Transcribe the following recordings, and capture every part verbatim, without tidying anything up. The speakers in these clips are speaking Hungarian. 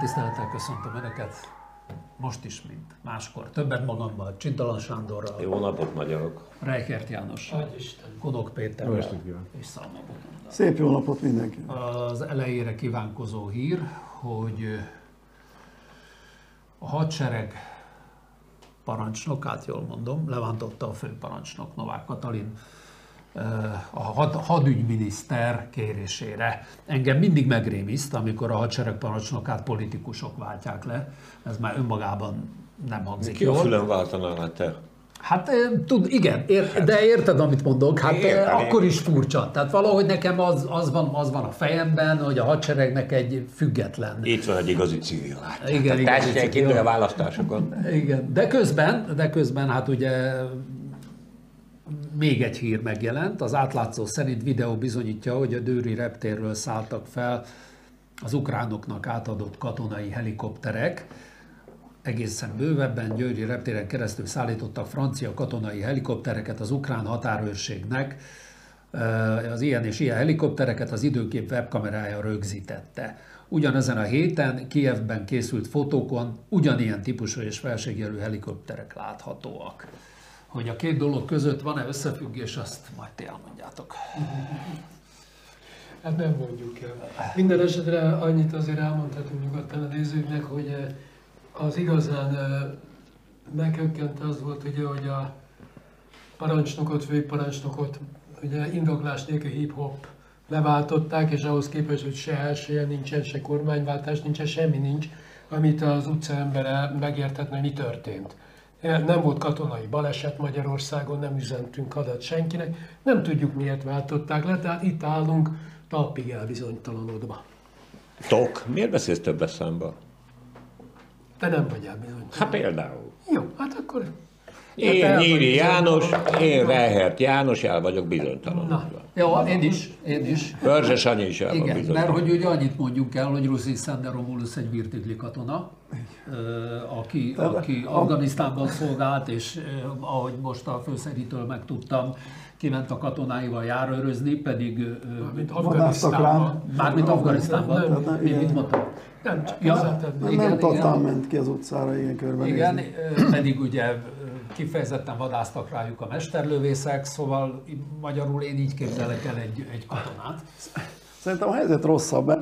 Tisztelettel köszöntöm Önöket, most is, mint máskor. Többet magammal, Csintalan Sándorral. Jó napot, magyarok! Reichert János, Konok Péterrel és Szalma Botondal. Szép jó napot mindenkinek! Az elejére kívánkozó hír, hogy a hadsereg parancsnokát, jól mondom, levántotta a főparancsnok Novák Katalin a had, hadügyminiszter kérésére. Engem mindig megrémiszt, amikor a hadseregparancsnokát politikusok váltják le. Ez már önmagában nem hangzik ki jól. Ki a fülön váltaná le te? Hát tud, igen, ér, de érted, amit mondok, hát értem, akkor is furcsa. Tehát valahogy nekem az, az, van, az van a fejemben, hogy a hadseregnek egy független... Itt van egy igazi civil. Igen, tehát igen. A választásokon. Igen, de közben, de közben hát ugye... Még egy hír megjelent, az átlátszó szerint videó bizonyítja, hogy a dőri reptérről szálltak fel az ukránoknak átadott katonai helikopterek. Egészen bővebben győri reptéren keresztül szállítottak francia katonai helikoptereket az ukrán határőrségnek. Az ilyen és ilyen helikoptereket az Időkép webkamerája rögzítette. Ugyanezen a héten Kijevben készült fotókon ugyanilyen típusú és felségjelű helikopterek láthatóak. Hogy a két dolog között van-e összefüggés, azt majd ti elmondjátok. Hát nem mondjuk el. Minden esetre annyit azért elmondhatunk nyugodtan a nézőknek, hogy az igazán meghökkent az volt, ugye, hogy a parancsnokot, főparancsnokot ugye indoklás nélkül hip-hop leváltották, és ahhoz képest, hogy se elsője nincsen, se kormányváltás nincsen, semmi nincs, amit az utca embere megértetne, mi történt. Nem volt katonai baleset Magyarországon, nem üzentünk adat senkinek, nem tudjuk miért váltották le, tehát itt állunk talpig elbizonytalanodva. Tok, miért beszélsz többes számban? Te nem vagy elbizonytalan. Hát például. Jó, hát akkor... Én Nyíri János, én Reichert János, el vagyok bizonytalanodva. Jó, én is, én is. Pörzse Sanyi is el van bizonytalanodva. Mert hogy ugye annyit mondjuk el, hogy Ruszin-Szende Romulusz egy virtigli katona, aki, aki Afganisztánban szolgált, és ahogy most a főszeritől megtudtam, kiment a katonáival járőrözni, pedig mármint Afganisztánban. Mármint Afganisztánban. Én mit mondtam? Nem, csak ja, nem, igen, nem tatán ment ki az utcára, igen, körbenézni. Igen, pedig ugye kifejezetten vadáztak rájuk a mesterlövészek, szóval magyarul én így képzelek el egy, egy katonát. Szerintem a helyzet rosszabb.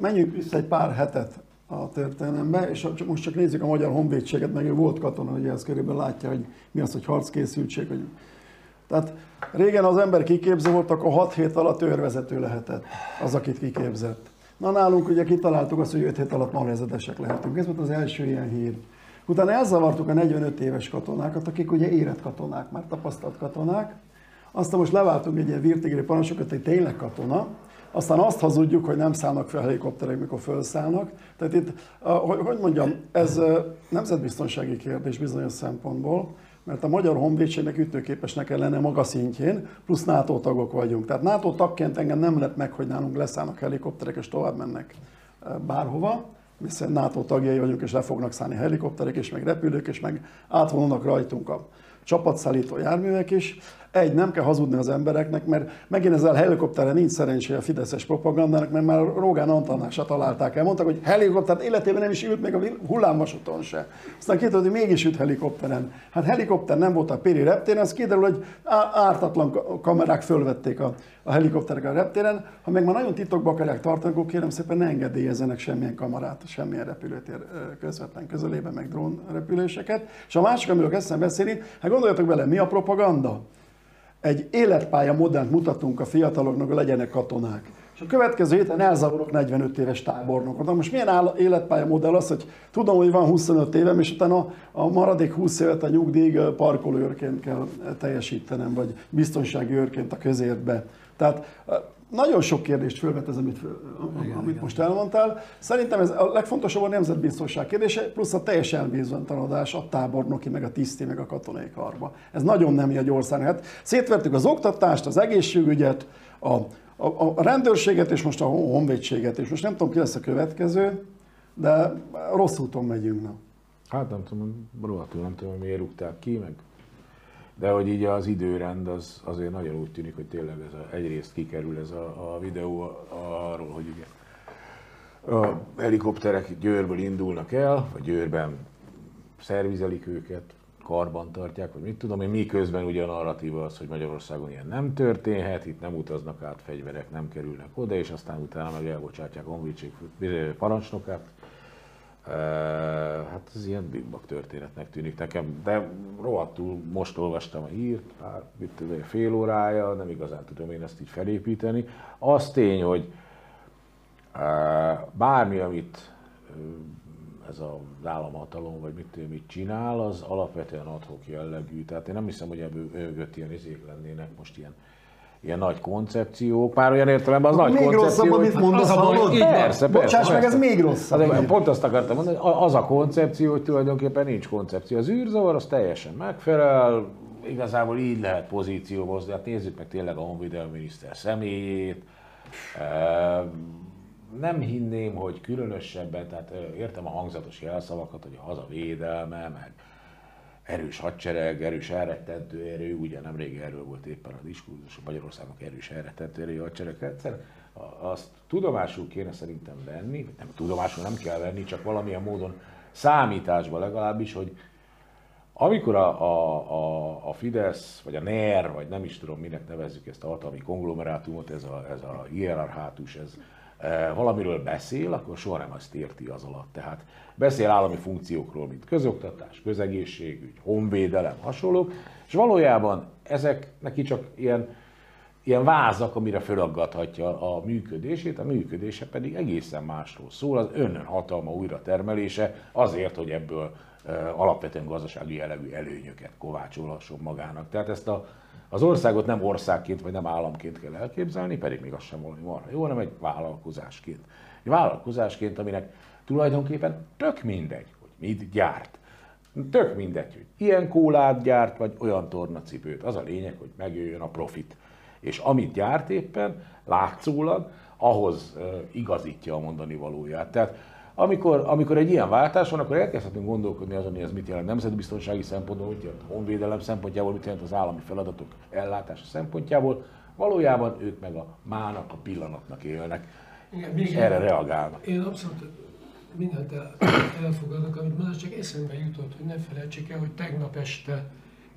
Menjünk vissza egy pár hetet a történelembe, és most csak nézzük a magyar honvédséget, meg ő volt katona, ugye ez körülbelül látja, hogy mi az, hogy harckészültség. Hogy... Tehát régen az ember kiképző volt, akkor hat hét alatt őrvezető lehetett az, akit kiképzett. Na nálunk ugye kitaláltuk azt, hogy öt hét alatt malvezetesek lehetünk. Ez volt az első ilyen hír. Utána elzavartuk a negyvenöt éves katonákat, akik ugye érett katonák, már tapasztalt katonák. Aztán most leváltunk egy ilyen virtigri parancsnokot, hogy tényleg katona. Aztán azt hazudjuk, hogy nem szállnak fel helikopterek, mikor felszállnak. Tehát itt, hogy mondjam, ez nemzetbiztonsági kérdés bizonyos szempontból, mert a magyar honvédségnek ütőképesnek kell lenni maga szintjén, plusz NATO tagok vagyunk. Tehát NATO tagként engem nem lett meg, hogy nálunk leszállnak helikopterek és tovább mennek bárhova, hiszen NATO tagjai vagyunk, és le fognak szállni helikopterek, és meg repülők, és meg átvonulnak rajtunk a csapatszállító járművek is. Egy, nem kell hazudni az embereknek, mert megint ezzel helikopterre nincs szerencséje a fideszes propagandának, mert már Rogán Antalnál se találták el. Mondták, hogy helikoptert életében nem is ült, még a hullámvasúton se. Aztán kiderült, hogy mégis ült helikopteren. Hát helikopter nem volt a péri reptéren, az kiderül, hogy ártatlan kamerák fölvették a, a helikopterek a reptéren. Ha meg már nagyon titokba akarják tartani, akkor kérem szépen ne engedélyezzenek semmilyen kamerát, semmilyen repülőtér közvetlen közelében, meg drónrepüléseket. És a másik, amiről kezdtem beszélni, hát gondoljatok bele, mi a propaganda? Egy életpálya modellt mutatunk a fiataloknak, hogy legyenek katonák. És a következő héten elzavarok negyvenöt éves tábornokot. Most milyen életpálya modell az, hogy tudom, hogy van huszonöt évem, és utána a maradék húsz évet a nyugdíj parkolóőrként kell teljesítenem, vagy biztonsági őrként a közértbe. Tehát Nagyon sok kérdést fölvet ez, amit, föl, igen, amit igen. most elmondtál. Szerintem ez a legfontosabb a nemzetbiztonság kérdése, plusz a teljes elbizonytalanodás a tábornoki, meg a tiszti, meg a katonai karba. Ez nagyon nem egy ország. Hát szétvertük az oktatást, az egészségügyet, a, a, a rendőrséget, és most a honvédséget. És most nem tudom, ki lesz a következő, de rossz úton megyünk. Na. Hát nem tudom, rohadtul nem tudom, miért rúgták ki, meg... De hogy így az időrend, az azért nagyon úgy tűnik, hogy tényleg ez a, egyrészt kikerül ez a, a videó arról, hogy ugye a helikopterek Győrből indulnak el, vagy Győrben szervizelik őket, karban tartják, vagy mit tudom én, miközben ugye a narratíva az, hogy Magyarországon ilyen nem történhet, itt nem utaznak át fegyverek, nem kerülnek oda, és aztán utána meg elbocsátják a honvédség parancsnokát. Hát ez ilyen Big Bang történetnek tűnik nekem, de rohadtul most olvastam a hírt, pár, mit tudom, fél órája, nem igazán tudom én ezt így felépíteni. Az tény, hogy bármi, amit ez az államhatalom, vagy mit, mit csinál, az alapvetően adhok jellegű. Tehát én nem hiszem, hogy ebből ögött ilyen izék lennének most ilyen. Ilyen nagy koncepciók, már olyan értelemben az még nagy koncepció. Még rosszabb, amit mondasz, hallod? Persze, persze. Bocsáss meg, ez még rosszabb. Az, pont azt akartam mondani, hogy az a koncepció, hogy tulajdonképpen nincs koncepció. Az űrzavar, az teljesen megfelel, igazából így lehet pozícióba hozni. Hát nézzük meg tényleg a honvédelmi miniszter személyét. Nem hinném, hogy különösebben, tehát értem a hangzatos jelszavakat, hogy a haza védelme, meg erős hadsereg, erős elrettentő erő, ugye nemrég erről volt éppen a diskurzus, hogy Magyarországnak erős elrettentő erő hadsereg rendszer. Azt tudomásul kéne szerintem venni, nem tudomásul nem kell venni, csak valamilyen módon számításban legalábbis, hogy amikor a, a, a Fidesz, vagy a NER, vagy nem is tudom minek nevezzük ezt a hatalmi konglomerátumot, ez a, ez a hierarchátus, ez valamiről beszél, akkor soha nem azt érti az alatt. Tehát beszél állami funkciókról, mint közoktatás, közegészségügy, honvédelem, hasonlók, és valójában ezek neki csak ilyen, ilyen vázak, amire fölaggathatja a működését, a működése pedig egészen másról szól, az önön hatalma újratermelése azért, hogy ebből alapvetően gazdasági jellegű előnyöket kovácsolhasson magának. Tehát ezt a az országot nem országként, vagy nem államként kell elképzelni, pedig még az sem valami marha jó, hanem egy vállalkozásként. Egy vállalkozásként, aminek tulajdonképpen tök mindegy, hogy mit gyárt. Tök mindegy, hogy ilyen kólát gyárt, vagy olyan tornacipőt. Az a lényeg, hogy megjöjjön a profit. És amit gyárt éppen, látszólag, ahhoz igazítja a mondani valóját. Tehát Amikor, amikor egy ilyen váltás van, akkor elkezdhetünk gondolkodni azon, hogy ez mit jelent nemzetbiztonsági szempontból, mit jelent a honvédelem szempontjából, mit jelent az állami feladatok ellátása szempontjából. Valójában ők meg a mának, a pillanatnak élnek. Igen, és erre én, reagálnak. Én abszolút mindent el, elfogadok, amit mondod, csak eszembe jutott, hogy ne felejtsék el, hogy tegnap este,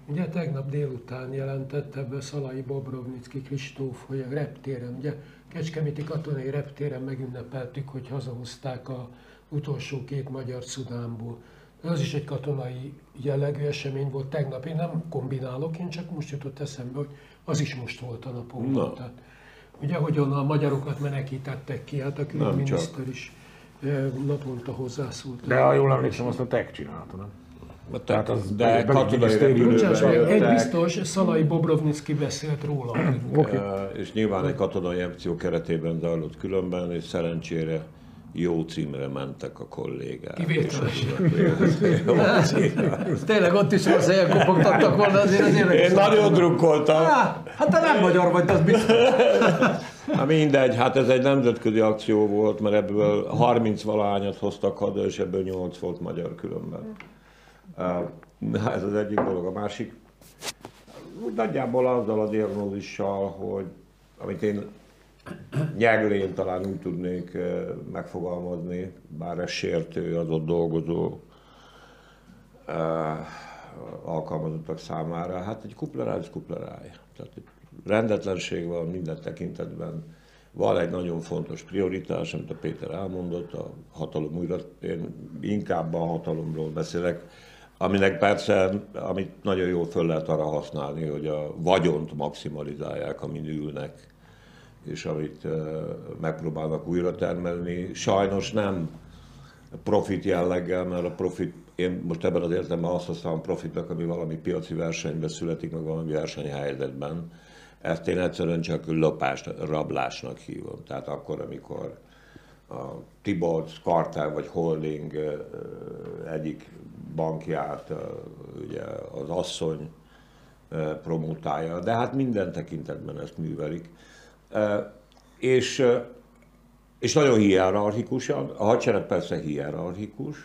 ugye tegnap délután jelentette be Szalai-Bobrovniczky Kristóf, hogy a reptéren, ugye Kecskeméti katonai reptéren megünnepeltük, hogy hazahozták a utolsó két magyar Szudánból. Ez is egy katonai jellegű esemény volt tegnap. Én nem kombinálok, én csak most jutott eszembe, hogy az is most volt a napokban. Tehát, ugye, hogy onnan a magyarokat menekítettek ki, hát a külügyminiszter is naponta hozzászólt. De ha jól emlékszem, azt a té e ká csinálta, nem? Tehát az, de katonai repülővel egy biztos, Szalai-Bobrovniczky beszélt róla. Okay. És nyilván egy katonai akció keretében zajlott különben, és szerencsére jó címre mentek a kollégák. Kivételesen. Tényleg ott is rossz helyen kopogtattak volna, azért az érdekes. Én nagyon drukkoltam. Hát te nem magyar vagy, az biztos. Hát mindegy, hát ez egy nemzetközi akció volt, mert ebből harminc valahányat hoztak haza, és ebből nyolc volt magyar különben. Na, ez az egyik dolog. A másik, úgy nagyjából azzal a diagnózissal, hogy amit én nyeglén talán úgy tudnék megfogalmazni, bár ez sértő az ott dolgozó alkalmazottak számára, hát egy kupleráj, egy kupleráj. Tehát rendetlenség van minden tekintetben. Van egy nagyon fontos prioritás, amit a Péter elmondott, a hatalom újra, én inkább a hatalomról beszélek, aminek persze, amit nagyon jól föl lehet arra használni, hogy a vagyont maximalizálják, amin ülnek, és amit megpróbálnak újra termelni. Sajnos nem profit jelleggel, mert a profit, én most ebben az értelemben azt használom profitnak, ami valami piaci versenyben születik, meg valami versenyhelyzetben. Ezt én egyszerűen csak lopást, rablásnak hívom. Tehát akkor, amikor a Tibolc, Kartel vagy Holding egyik bankját ugye az asszony promotálja, de hát minden tekintetben ezt művelik. És, és nagyon hierarchikusan, a hadsereg persze hierarchikus,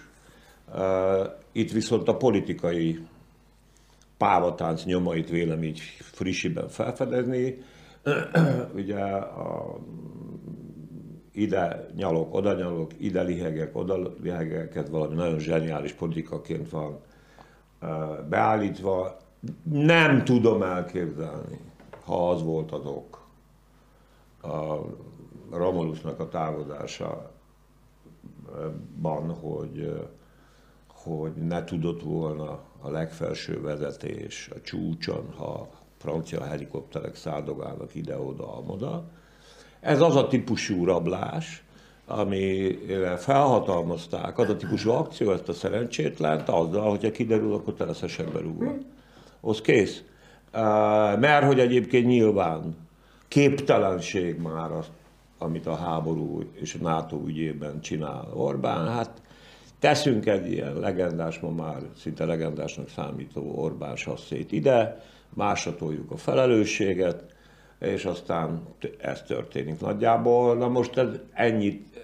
itt viszont a politikai pávatánc nyomait vélem így frissiben felfedezni. Ugye a, ide nyalok, oda nyalok, ide lihegek, oda lihegek, ez valami nagyon zseniális politikaként van beállítva. Nem tudom elképzelni, ha az volt az ok a Romulusznak a távozásaban, hogy, hogy ne tudott volna a legfelső vezetés a csúcson, ha francia helikopterek szárdogálnak ide-oda-amoda. Ez az a típusú rablás, amire felhatalmazták, az a típusú akció, ezt a szerencsétlent, azzal, hogyha kiderül, akkor te lesz a sebbe rúgva. Az kész. Mert hogy egyébként nyilván képtelenség már az, amit a háború és a NATO ügyében csinál Orbán. Hát teszünk egy ilyen legendás, ma már szinte legendásnak számító Orbán sasszét ide, másra toljuk a felelősséget, és aztán ez történik nagyjából. Na most ez ennyit,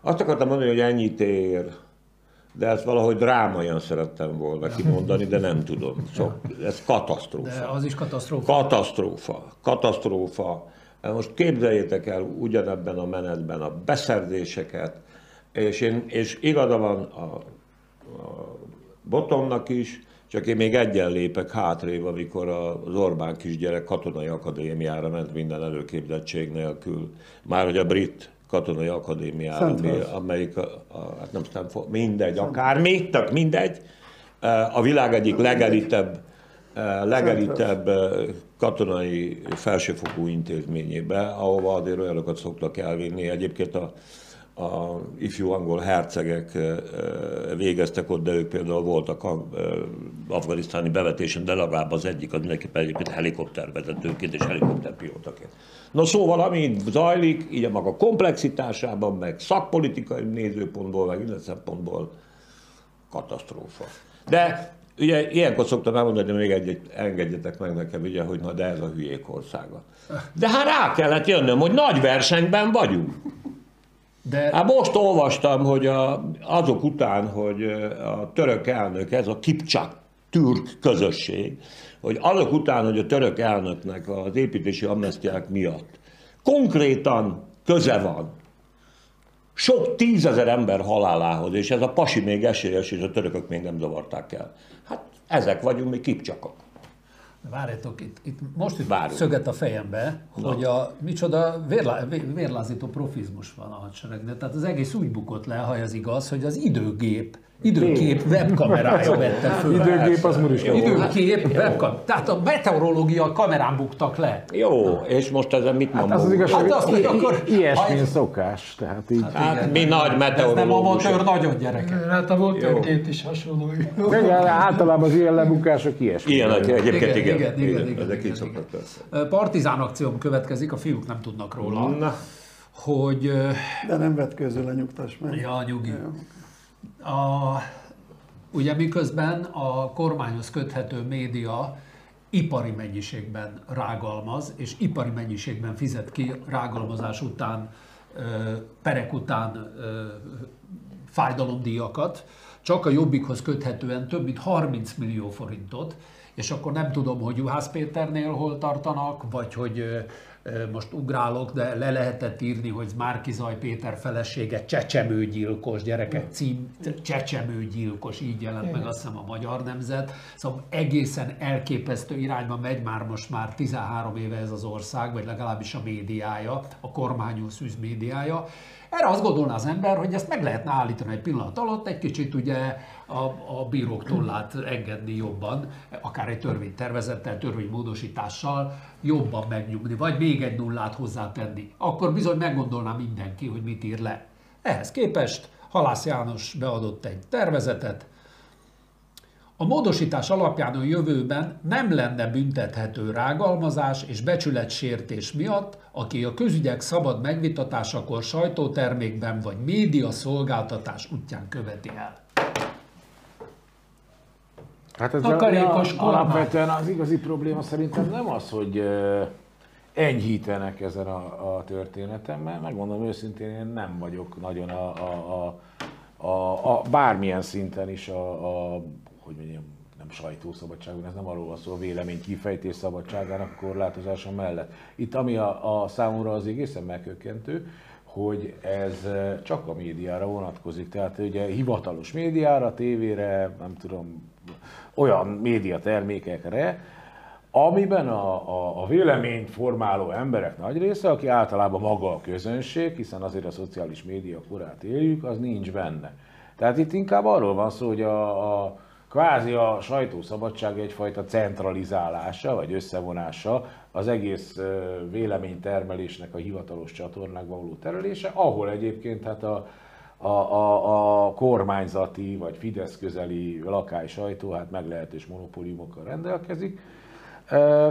azt akartam mondani, hogy ennyit ér, de ezt valahogy drámaian szerettem volna kimondani, de nem tudom. Szóval ez katasztrófa. De az is katasztrófa. Katasztrófa. Katasztrófa. Most képzeljétek el ugyanebben a menetben a beszerzéseket, és, én, és igaza van a, a Botondnak is, csak én még egyen lépek hátrébb, amikor az Orbán kisgyerek katonai akadémiára ment minden előképzettség nélkül. Márhogy a brit katonai akadémiára, amelyik, a, a, hát nem tudom, mindegy, akármi, tök mindegy, a világ egyik legelitebb, legelitebb katonai felsőfokú intézményébe, ahova azért olyanokat szoktak elvinni. Egyébként a A ifjú angol hercegek végeztek ott, de ők például voltak afganisztáni bevetésen, de legalább az egyik, az mindenképpen egyébként helikoptervezetőként és helikopterpilótaként. Na szóval, ami zajlik, így a maga komplexitásában, meg szakpolitikai nézőpontból, meg minden szempontból katasztrófa. De ugye ilyenkor szoktam elmondani, hogy még egy, engedjetek meg nekem, ugye, hogy na de ez a hülyék országa. De hát rá kellett jönnöm, hogy nagy versenyben vagyunk. De... Hát most olvastam, hogy a, azok után, hogy a török elnök, ez a Kipcsak türk közösség, hogy azok után, hogy a török elnöknek az építési amnesztiák miatt konkrétan köze van sok tízezer ember halálához, és ez a pasi még esélyes, és a törökök még nem zavarták el. Hát ezek vagyunk mi Kipcsakok. Várjátok, itt, itt most itt szöget a fejembe, hogy a micsoda vérlá, vérlázító profizmus van a hadseregnél. Tehát az egész úgy bukott le, ha ez igaz, hogy az időgép, időkép webkamerája vette föl. Időgép az muriska volt. Időgép webkamerája. Tehát a meteorológia kamerán buktak le. Jó, és most ezen mit mondom? Hát az az igazság, hát hogy akkor... ilyesmi szokás. Tehát így. Hát mi nagy meteorológus. Ez nem amatőr, nagyon gyerekek. Hát a volt történt is hasonló. Általában az ilyen lebukások ilyesmi. Ilyenek egyébként, igen. Igen, igen, igen, igen, igen, igen. Partizán akcióm következik, a fiúk nem tudnak róla, na, hogy... De nem vetkőzöl a nyugtass meg. Ja, nyugi. A, ugye miközben a kormányhoz köthető média ipari mennyiségben rágalmaz, és ipari mennyiségben fizet ki rágalmazás után, perek után fájdalomdíjakat, csak a Jobbikhoz köthetően több mint harminc millió forintot, és akkor nem tudom, hogy Juhász Péternél hol tartanak, vagy hogy most ugrálok, de le lehetett írni, hogy Márki-Zay Péter felesége csecsemőgyilkos, gyerekek, cím csecsemőgyilkos, így jelent meg azt hiszem a Magyar Nemzet. Szóval egészen elképesztő irányba megy már most már tizenhárom éve ez az ország, vagy legalábbis a médiája, a kormányú szűz médiája. Erre azt gondolná az ember, hogy ezt meg lehetne állítani egy pillanat alatt, egy kicsit ugye a, a bírók tollát engedni jobban, akár egy törvénytervezettel, törvénymódosítással jobban megnyugni, vagy még egy nullát hozzátenni. Akkor bizony meggondolná mindenki, hogy mit ír le. Ehhez képest Halász János beadott egy tervezetet, A módosítás alapján a jövőben nem lenne büntethető rágalmazás és becsületsértés miatt, aki a közügyek szabad megvitatásakor sajtótermékben vagy média szolgáltatás útján követi el. Hát ez takarékos kormány. Alapvetően az igazi probléma szerintem nem az, hogy enyhítenek ezen a, a történetemmel, megmondom őszintén, én nem vagyok nagyon a, a, a, a, a bármilyen szinten is a, a hogy mondjam, nem sajtószabadságon, ez nem arról van szó, a vélemény kifejtés szabadságának korlátozása mellett. Itt ami a, a számomra az egészen megkökkentő, hogy ez csak a médiára vonatkozik, tehát ugye hivatalos médiára, tévére, nem tudom, olyan médiatermékekre, amiben a, a, a véleményt formáló emberek nagy része, aki általában maga a közönség, hiszen azért a szociális média korát éljük, az nincs benne. Tehát itt inkább arról van szó, hogy a, a kvázi a sajtószabadság egyfajta centralizálása vagy összevonása, az egész véleménytermelésnek a hivatalos csatornák való terelése, ahol egyébként hát a, a, a, a kormányzati vagy Fidesz közeli lakály sajtó hát meglehetős monopóliumokkal rendelkezik.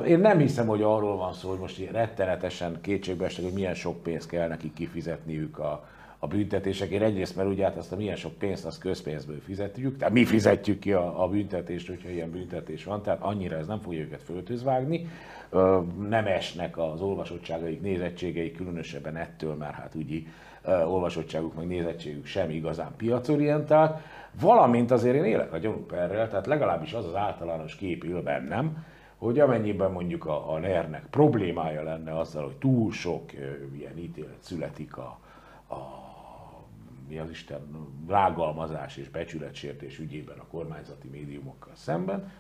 Én nem hiszem, hogy arról van szó, hogy most rettenetesen kétségbe estek, hogy milyen sok pénzt kell nekik kifizetniük a a büntetésekért, egyrészt, mert ugye hát azt a milyen sok pénzt, azt közpénzből fizetjük, tehát mi fizetjük ki a, a büntetést, hogyha ilyen büntetés van, tehát annyira ez nem fogja őket föltözvágni, nem esnek az olvasottságaik, nézettségeik, különösebben ettől, mert hát ugye olvasottságuk, meg nézettségük sem igazán piacorientált, valamint azért én élek a gyanúperrel, tehát legalábbis az az általános kép ül bennem, hogy amennyiben mondjuk a, a nernek problémája lenne azzal, hogy túl sok ilyen ítélet születik a, a mi az Isten, rágalmazás és becsületsértés ügyében a kormányzati médiumokkal szemben,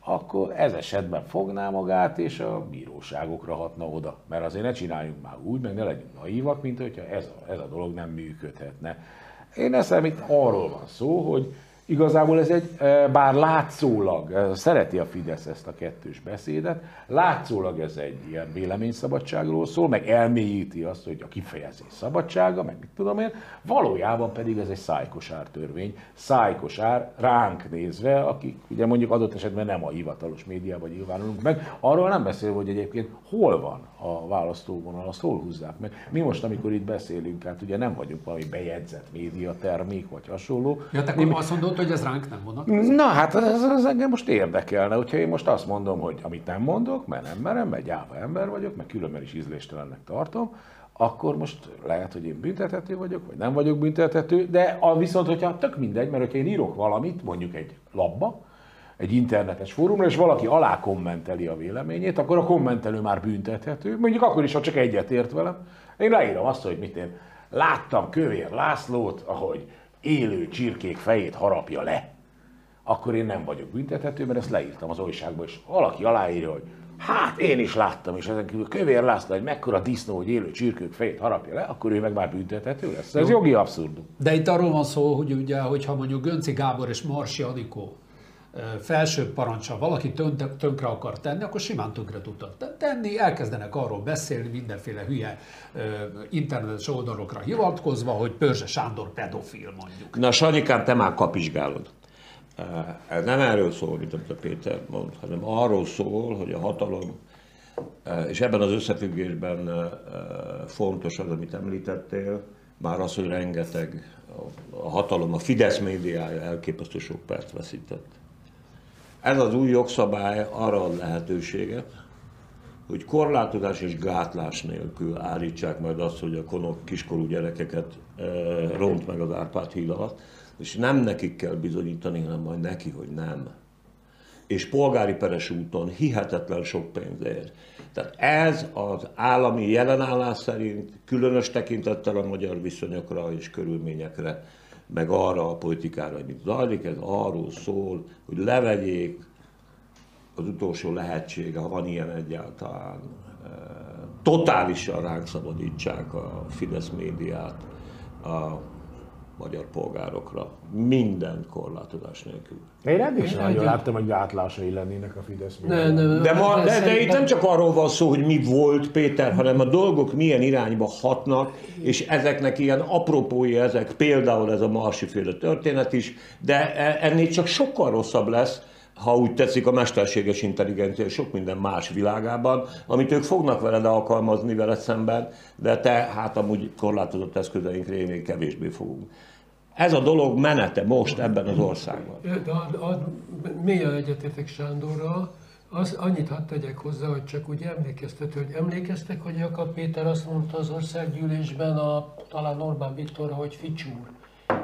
akkor ez esetben fogná magát és a bíróságokra hatna oda. Mert azért ne csináljunk már úgy, meg ne legyünk naívak, mint hogyha ez a, ez a dolog nem működhetne. Én eszem, itt arról van szó, hogy igazából ez egy, bár látszólag, szereti a Fidesz ezt a kettős beszédet, látszólag ez egy ilyen véleményszabadságról szól, meg elmélyíti azt, hogy a kifejezés szabadsága, meg mit tudom én, valójában pedig ez egy szájkosár törvény, szájkosár ránk nézve, akik ugye mondjuk adott esetben nem a hivatalos médiában nyilvánulunk meg, arról nem beszél, hogy egyébként hol van a választóvonal, azt hol húzzák meg. Mi most, amikor itt beszélünk, hát ugye nem vagyunk valami bejegyzett médiatermék vagy hasonló. Ja, te mi... azt mondod, hogy ez ránk nem vonatkozik? Na hát ez, ez engem most érdekelne, hogyha én most azt mondom, hogy amit nem mondok, mert nem merem, mert gyáva ember vagyok, mert különben is ízléstelennek tartom, akkor most lehet, hogy én büntethető vagyok, vagy nem vagyok büntethető, de a, viszont hogyha tök mindegy, mert hogyha én írok valamit, mondjuk egy labba, egy internetes fórumra, és valaki alá kommenteli a véleményét, akkor a kommentelő már büntethető, mondjuk akkor is, ha csak egyet ért velem. Én leírom azt, hogy mit én láttam Kövér Lászlót, ahogy élő csirkék fejét harapja le, akkor én nem vagyok büntethető, mert ezt leírtam az újságba, és valaki aláírja, hogy hát én is láttam, és ezen kívül Kövér László, hogy mekkora disznó, hogy élő csirkők fejét harapja le, akkor ő meg már büntethető lesz. Ez jogi abszurdum. De itt arról van szó, hogy ugye, hogyha mondjuk Gönci Gábor és Marsi Anikó felsőbb parancsal valaki tönkre akar tenni, akkor simán tönkre tudtak tenni, elkezdenek arról beszélni mindenféle hülye internetes oldalokra hivatkozva, hogy Pörzse Sándor pedofil mondjuk. Na Sanyikám, te már kapizsgálod. Nem erről szól, mint amit a Péter mond, hanem arról szól, hogy a hatalom, és ebben az összefüggésben fontos az, amit említettél, már az, hogy rengeteg a hatalom, a Fidesz médiája elképesztő sok perc veszített. Ez az új jogszabály arra ad lehetőséget, hogy korlátozás és gátlás nélkül állítsák majd azt, hogy a konok kiskorú gyerekeket e, ront meg az Árpád híd alatt, és nem nekik kell bizonyítani, hanem majd neki, hogy nem. És polgári peres úton hihetetlen sok pénzért. Tehát ez az állami jelenállás szerint, különös tekintettel a magyar viszonyokra és körülményekre, meg arra a politikára, amit zajlik, ez arról szól, hogy levegyék az utolsó lehetsége, ha van ilyen egyáltalán, totálisan ránk szabadítsák a Fidesz médiát a magyar polgárokra, minden korlátozás nélkül. Én eddig is nagyon láttam, hogy gátlásai lennének a Fidesz. Ne, ne, de ma, ne, de, de itt nem csak arról van szó, hogy mi volt, Péter, hanem a dolgok milyen irányba hatnak, és ezeknek ilyen apropói ezek, például ez a Marsi-féle történet is, de ennél csak sokkal rosszabb lesz, ha úgy tetszik, a mesterséges intelligencia sok minden más világában, amit ők fognak veled alkalmazni veled szemben, de te hát amúgy korlátozott eszközeink révén kevésbé fogunk. Ez a dolog menete most ebben az országban. Mélyen egyetértek Sándorral, az, annyit hadd tegyek hozzá, hogy csak úgy emlékeztető, hogy emlékeztek, hogy Jaka Péter azt mondta az országgyűlésben, a, talán Orbán Viktorra, hogy ficsúr,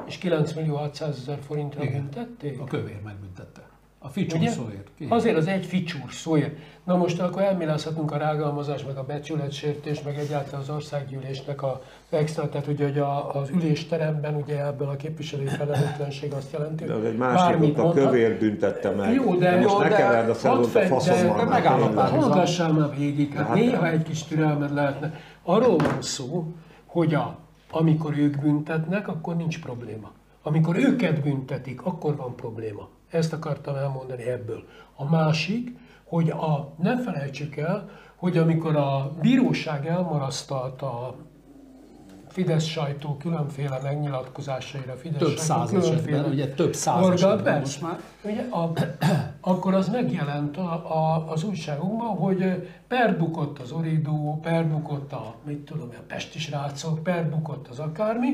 és kilenc millió hatszázezer forintra büntették? A Kövér megbüntette. A ficsúr szóért. Azért az egy ficsúr szóért. Na most akkor elmélázhatunk a rágalmazás, meg a becsületsértés, meg egyáltalán az országgyűlésnek a extra, tehát ugye, hogy a, az ülésteremben ugye ebből a képviselői felelőtlenség azt jelenti, de az egy másik a Kövér büntette meg. Jó, de, de most jó, ne keverd a szedőt a faszommal. Hallgassál már végig, hát néha egy kis türelmed lehetne. Arról van szó, hogy a, amikor ők büntetnek, akkor nincs probléma. Amikor őket büntetik, akkor van probléma. Ezt akartam elmondani ebből. A másik, hogy a, ne felejtsük el, hogy amikor a bíróság elmarasztalta a Fidesz sajtó különféle megnyilatkozásaira, Fidesz több sajtó különféle... Ugye több százesetben most már. Ugye a, akkor az megjelent a, a, az újságunkban, hogy perbukott az Oridó, perbukott a, mit tudom, a pesti srácok, perbukott az akármi.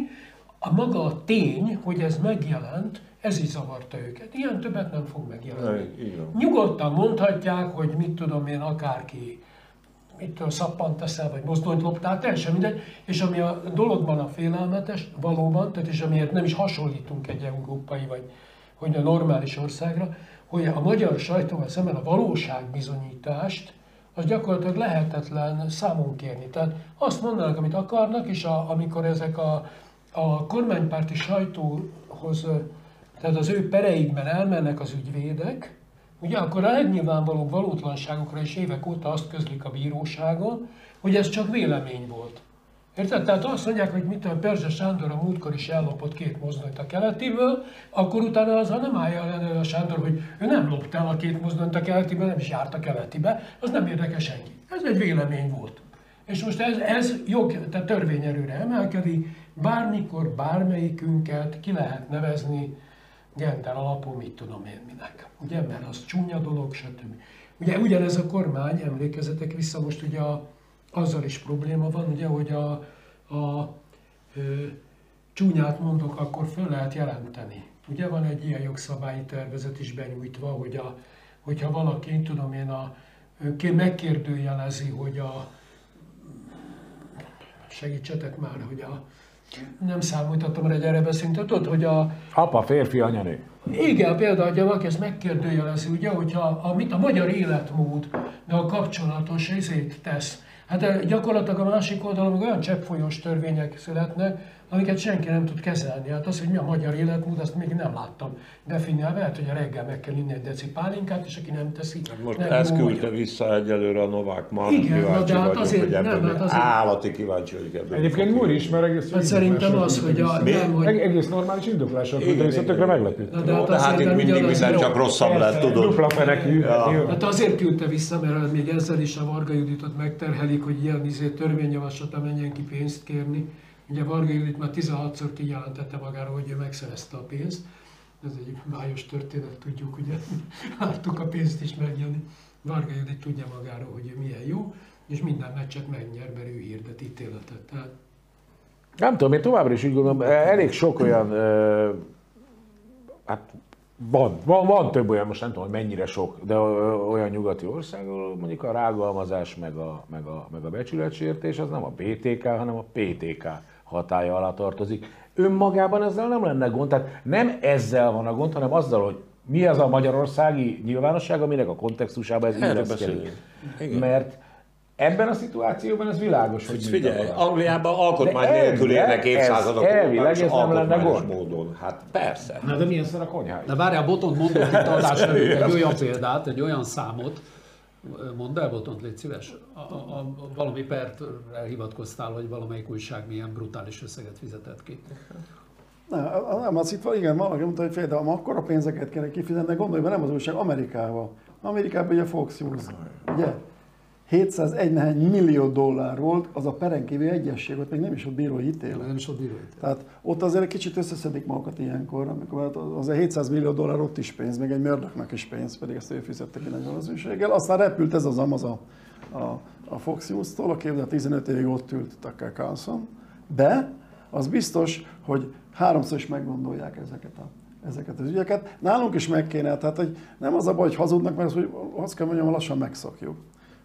A maga a tény, hogy ez megjelent, ez is zavarta őket. Ilyen többet nem fog megjelenni. Nyugodtan mondhatják, hogy mit tudom én, akárki mitől szappant eszel, vagy mozdonyt loptál, teljesen mindegy. És ami a dologban a félelmetes, valóban, tehát és amiért nem is hasonlítunk egy európai, vagy hogy a normális országra, hogy a magyar sajtóval szemben a valóságbizonyítást, az gyakorlatilag lehetetlen számon kérni. Tehát azt mondanak, amit akarnak, és a, amikor ezek a, a kormánypárti sajtóhoz, tehát az ő pereikben elmennek az ügyvédek, ugye akkor a legnyilvánvalóbb valótlanságokra is évek óta azt közlik a bíróságon, hogy ez csak vélemény volt. Érted? Tehát azt mondják, hogy mit a Pörzse Sándor a múltkor is ellopott két mozdonyt a keletiből, akkor utána azzal nem állja elő a Sándor, hogy ő nem lopta el a két mozdonyt a keletiből, nem is járt a keletibe, az nem érdekel senki. Ez egy vélemény volt. És most ez, ez jog, tehát törvényerőre emelkedik, bármikor bármelyikünket ki lehet nevezni, gender alapú, mit tudom én minek. Ugye, mert az csúnya dolog, stb. Ugye ugyanez a kormány, emlékezzetek vissza, most ugye a, azzal is probléma van, ugye, hogy a, a ö, csúnyát mondok, akkor föl lehet jelenteni. Ugye van egy ilyen jogszabályi tervezet is benyújtva, hogy a, hogyha valaki, tudom én, a, megkérdőjelezi, hogy a, segítsetek már, hogy a, nem számoltattam rá, hogy erre beszéltünk, tudod, hogy a... Apa, férfi, anya, nő. Igen, például, hogy valaki ezt megkérdőjelezi, ugye, hogyha a, mit a magyar életmód, de a kapcsolatos részét tesz. Hát gyakorlatilag a másik oldalon olyan cseppfolyós törvények születnek, amiket senki nem tud kezelni. Hát az, hogy mi a magyar életmód, azt még nem láttam definiálva, hát, hogy a reggel meg kell inni egy deci pálinkát, és aki nem teszi... Most ezt küldte vissza egyelőre a Novák, már kíváncsi vagyok, azért, hogy ebben nem, azért... állati kíváncsi vagyok ebben. Egyébként múl is, mert egész... Hát szerintem az, hogy a... Nem, hogy... Egész normális indoklással küldte vissza, tökre meglepődtem. De hát, hát itt mindig minden csak rosszabb lett, tudod. Dupla fenekű. Hát azért küldte vissza, mert még ezzel is a Varga Juditot megterhelik, hogy ilyen törvényjavaslatra menjen ki pénzt kérni. Ugye Varga Judit már tizenhatszor kijelentette magára, hogy ő megszerezte a pénzt. Ez egy májos történet, tudjuk, ugye. Láttuk a pénzt is megnyerni. Varga Judit tudja magáról, hogy ő milyen jó, és minden meccset megnyer, mert ő hirdet ítéletet. Tehát... Nem tudom, én továbbra is úgy gondolom, elég sok olyan... Hát van, van, van több olyan, most nem tudom, hogy mennyire sok, de olyan nyugati országról, mondjuk a rágalmazás, meg a, meg a, meg a becsületsértés, az nem a bé té ká, hanem a pé té ká hatálya alá tartozik. Önmagában ezzel nem lenne gond, tehát nem ezzel van a gond, hanem azzal, hogy mi az a magyarországi nyilvánosság, aminek a kontextusában ez illeszkedik. Mert ebben a szituációban ez világos, hogy figyelj, Angliában alkotmány nélkül élnek évszázadok és alkotmányos módon. Hát persze. Na de milyen szar a konyháj? De várjál, Botond mondott itt a adás előtt egy olyan példát, egy olyan számot. Mondd el, Botond, légy szíves. A, a, a, valami pertre hivatkoztál, hogy valamelyik újság milyen brutális összeget fizetett ki. Nem, nem, az itt van, igen, valaki mondta, hogy például akkor a pénzeket kell kifizetni, gondolj be, nem az újság, Amerikával. Amerikában ugye Fox News, ugye? hétszázegy millió dollár volt, az a perenkívüli egyesség, ott még nem is ott bírói ítélet. Nem is ott bírói ítélet. Tehát ott azért egy kicsit összeszedik magukat ilyenkor, amikor az hétszáz millió dollár ott is pénz, még egy Murdochnak is pénz, pedig ezt ő fizette ki nagy valószínűséggel. Aztán repült ez az Amazon a, a Fox News-tól, aki tizenöt évig ott ült Tucker Carlson, de az biztos, hogy háromszor is meggondolják ezeket a... ezeket az ügyeket. Nálunk is meg kéne, tehát hogy nem az a baj, hogy hazudnak, mert az, azt kell mondjam, lassan megszokjuk,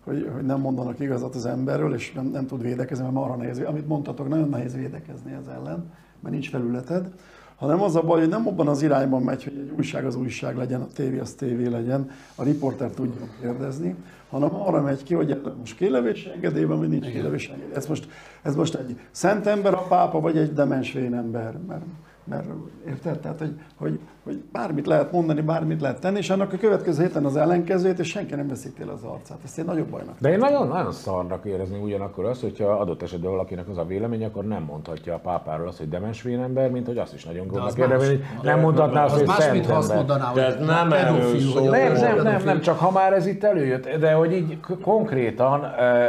hogy, hogy nem mondanak igazat az emberről, és nem, nem tud védekezni, mert arra nehéz, amit mondtatok, nagyon nehéz védekezni ez ellen, mert nincs felületed, hanem az a baj, hogy nem abban az irányban megy, hogy egy újság az újság legyen, a tévé az tévé legyen, a riporter tudjon kérdezni, hanem arra megy ki, hogy most kélevési engedélyben, vagy nincs kélevési engedély. Ez most, ez most egy szent ember a pápa, vagy egy demens vén ember, mert Mert érted? Tehát, hogy, hogy, hogy bármit lehet mondani, bármit lehet tenni, és annak a következő héten az ellenkezőjét, és senki nem veszítél az arcát. Ezt én nagyobb bajnak. De én nagyon-nagyon szarnak érezni ugyanakkor azt, hogyha adott esetben valakinek az a vélemény, akkor nem mondhatja a pápáról azt, hogy demensvén ember, mint hogy azt is nagyon gondnak érdemes, hogy nem mondhatná azt, hogy szent ember. Tehát nem erről szó. Nem, nem, nem, csak ha már ez itt előjött, de hogy így konkrétan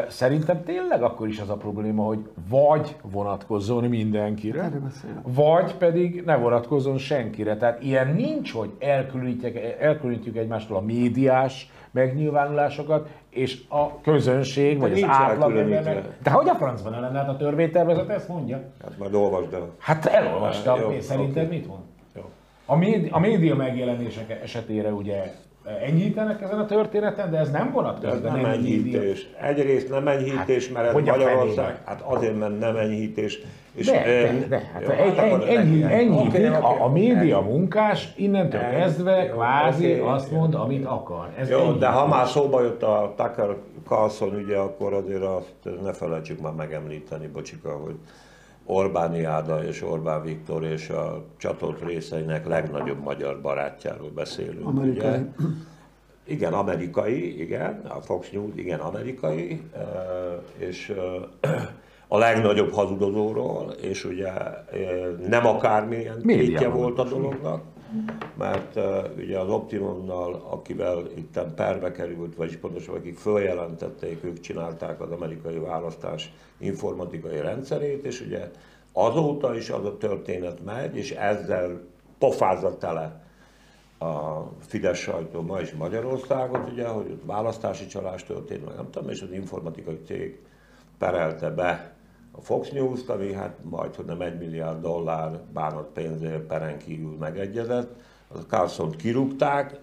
szerintem tényleg akkor is az a probléma, hogy vagy vonatkozzon mindenkire, vagy pedig ne vonatkozzon senkire. Tehát ilyen nincs, hogy elkülönítjük egymástól a médiás megnyilvánulásokat és a közönség, vagy az átlagembernek. De hogy a francban ellen, hát a törvénytervezet ezt mondja? Hát majd olvasd el. Hát elolvastam. Jó, szerinted okay. Mit mond? Jó. A, médi, a média megjelenések esetére ugye enyhítenek ezen a történeten, de ez nem vonatkozik. Ez nem enyhítés. Egyrészt nem enyhítés, hát, mert Magyarország, hát azért, mert nem enyhítés. És de, de, de, hát enyhítik enyhít, a, a média munkás, innentől ennyi, kezdve kvázi okay, azt mond, amit akar. Ez jó, de ha már szóba jött a Tucker Carlson ügye, akkor azért azt ne felejtsük már megemlíteni, bocsika, hogy Orbáni Áda és Orbán Viktor és a csatolt részeinek legnagyobb magyar barátjáról beszélünk. Amerikai. Ugye? Igen, amerikai, igen, a Fox News, igen, amerikai, és a legnagyobb hazudozóról, és ugye nem akármilyen tétje volt a dolognak, mert ugye az Optimumnal, akivel itten perbe került, vagyis pontosan akik följelentették, ők csinálták az amerikai választás informatikai rendszerét, és ugye azóta is az a történet megy, és ezzel pofázza tele a Fidesz sajtó ma is Magyarországot, ugye, hogy ott választási csalás történt, meg nem tudom, és az informatikai cég perelte be a Fox News-t, ami hát majdhogy nem egy milliárd dollár bánat pénzért peren kívül megegyezett, az a Carlsont kirúgták.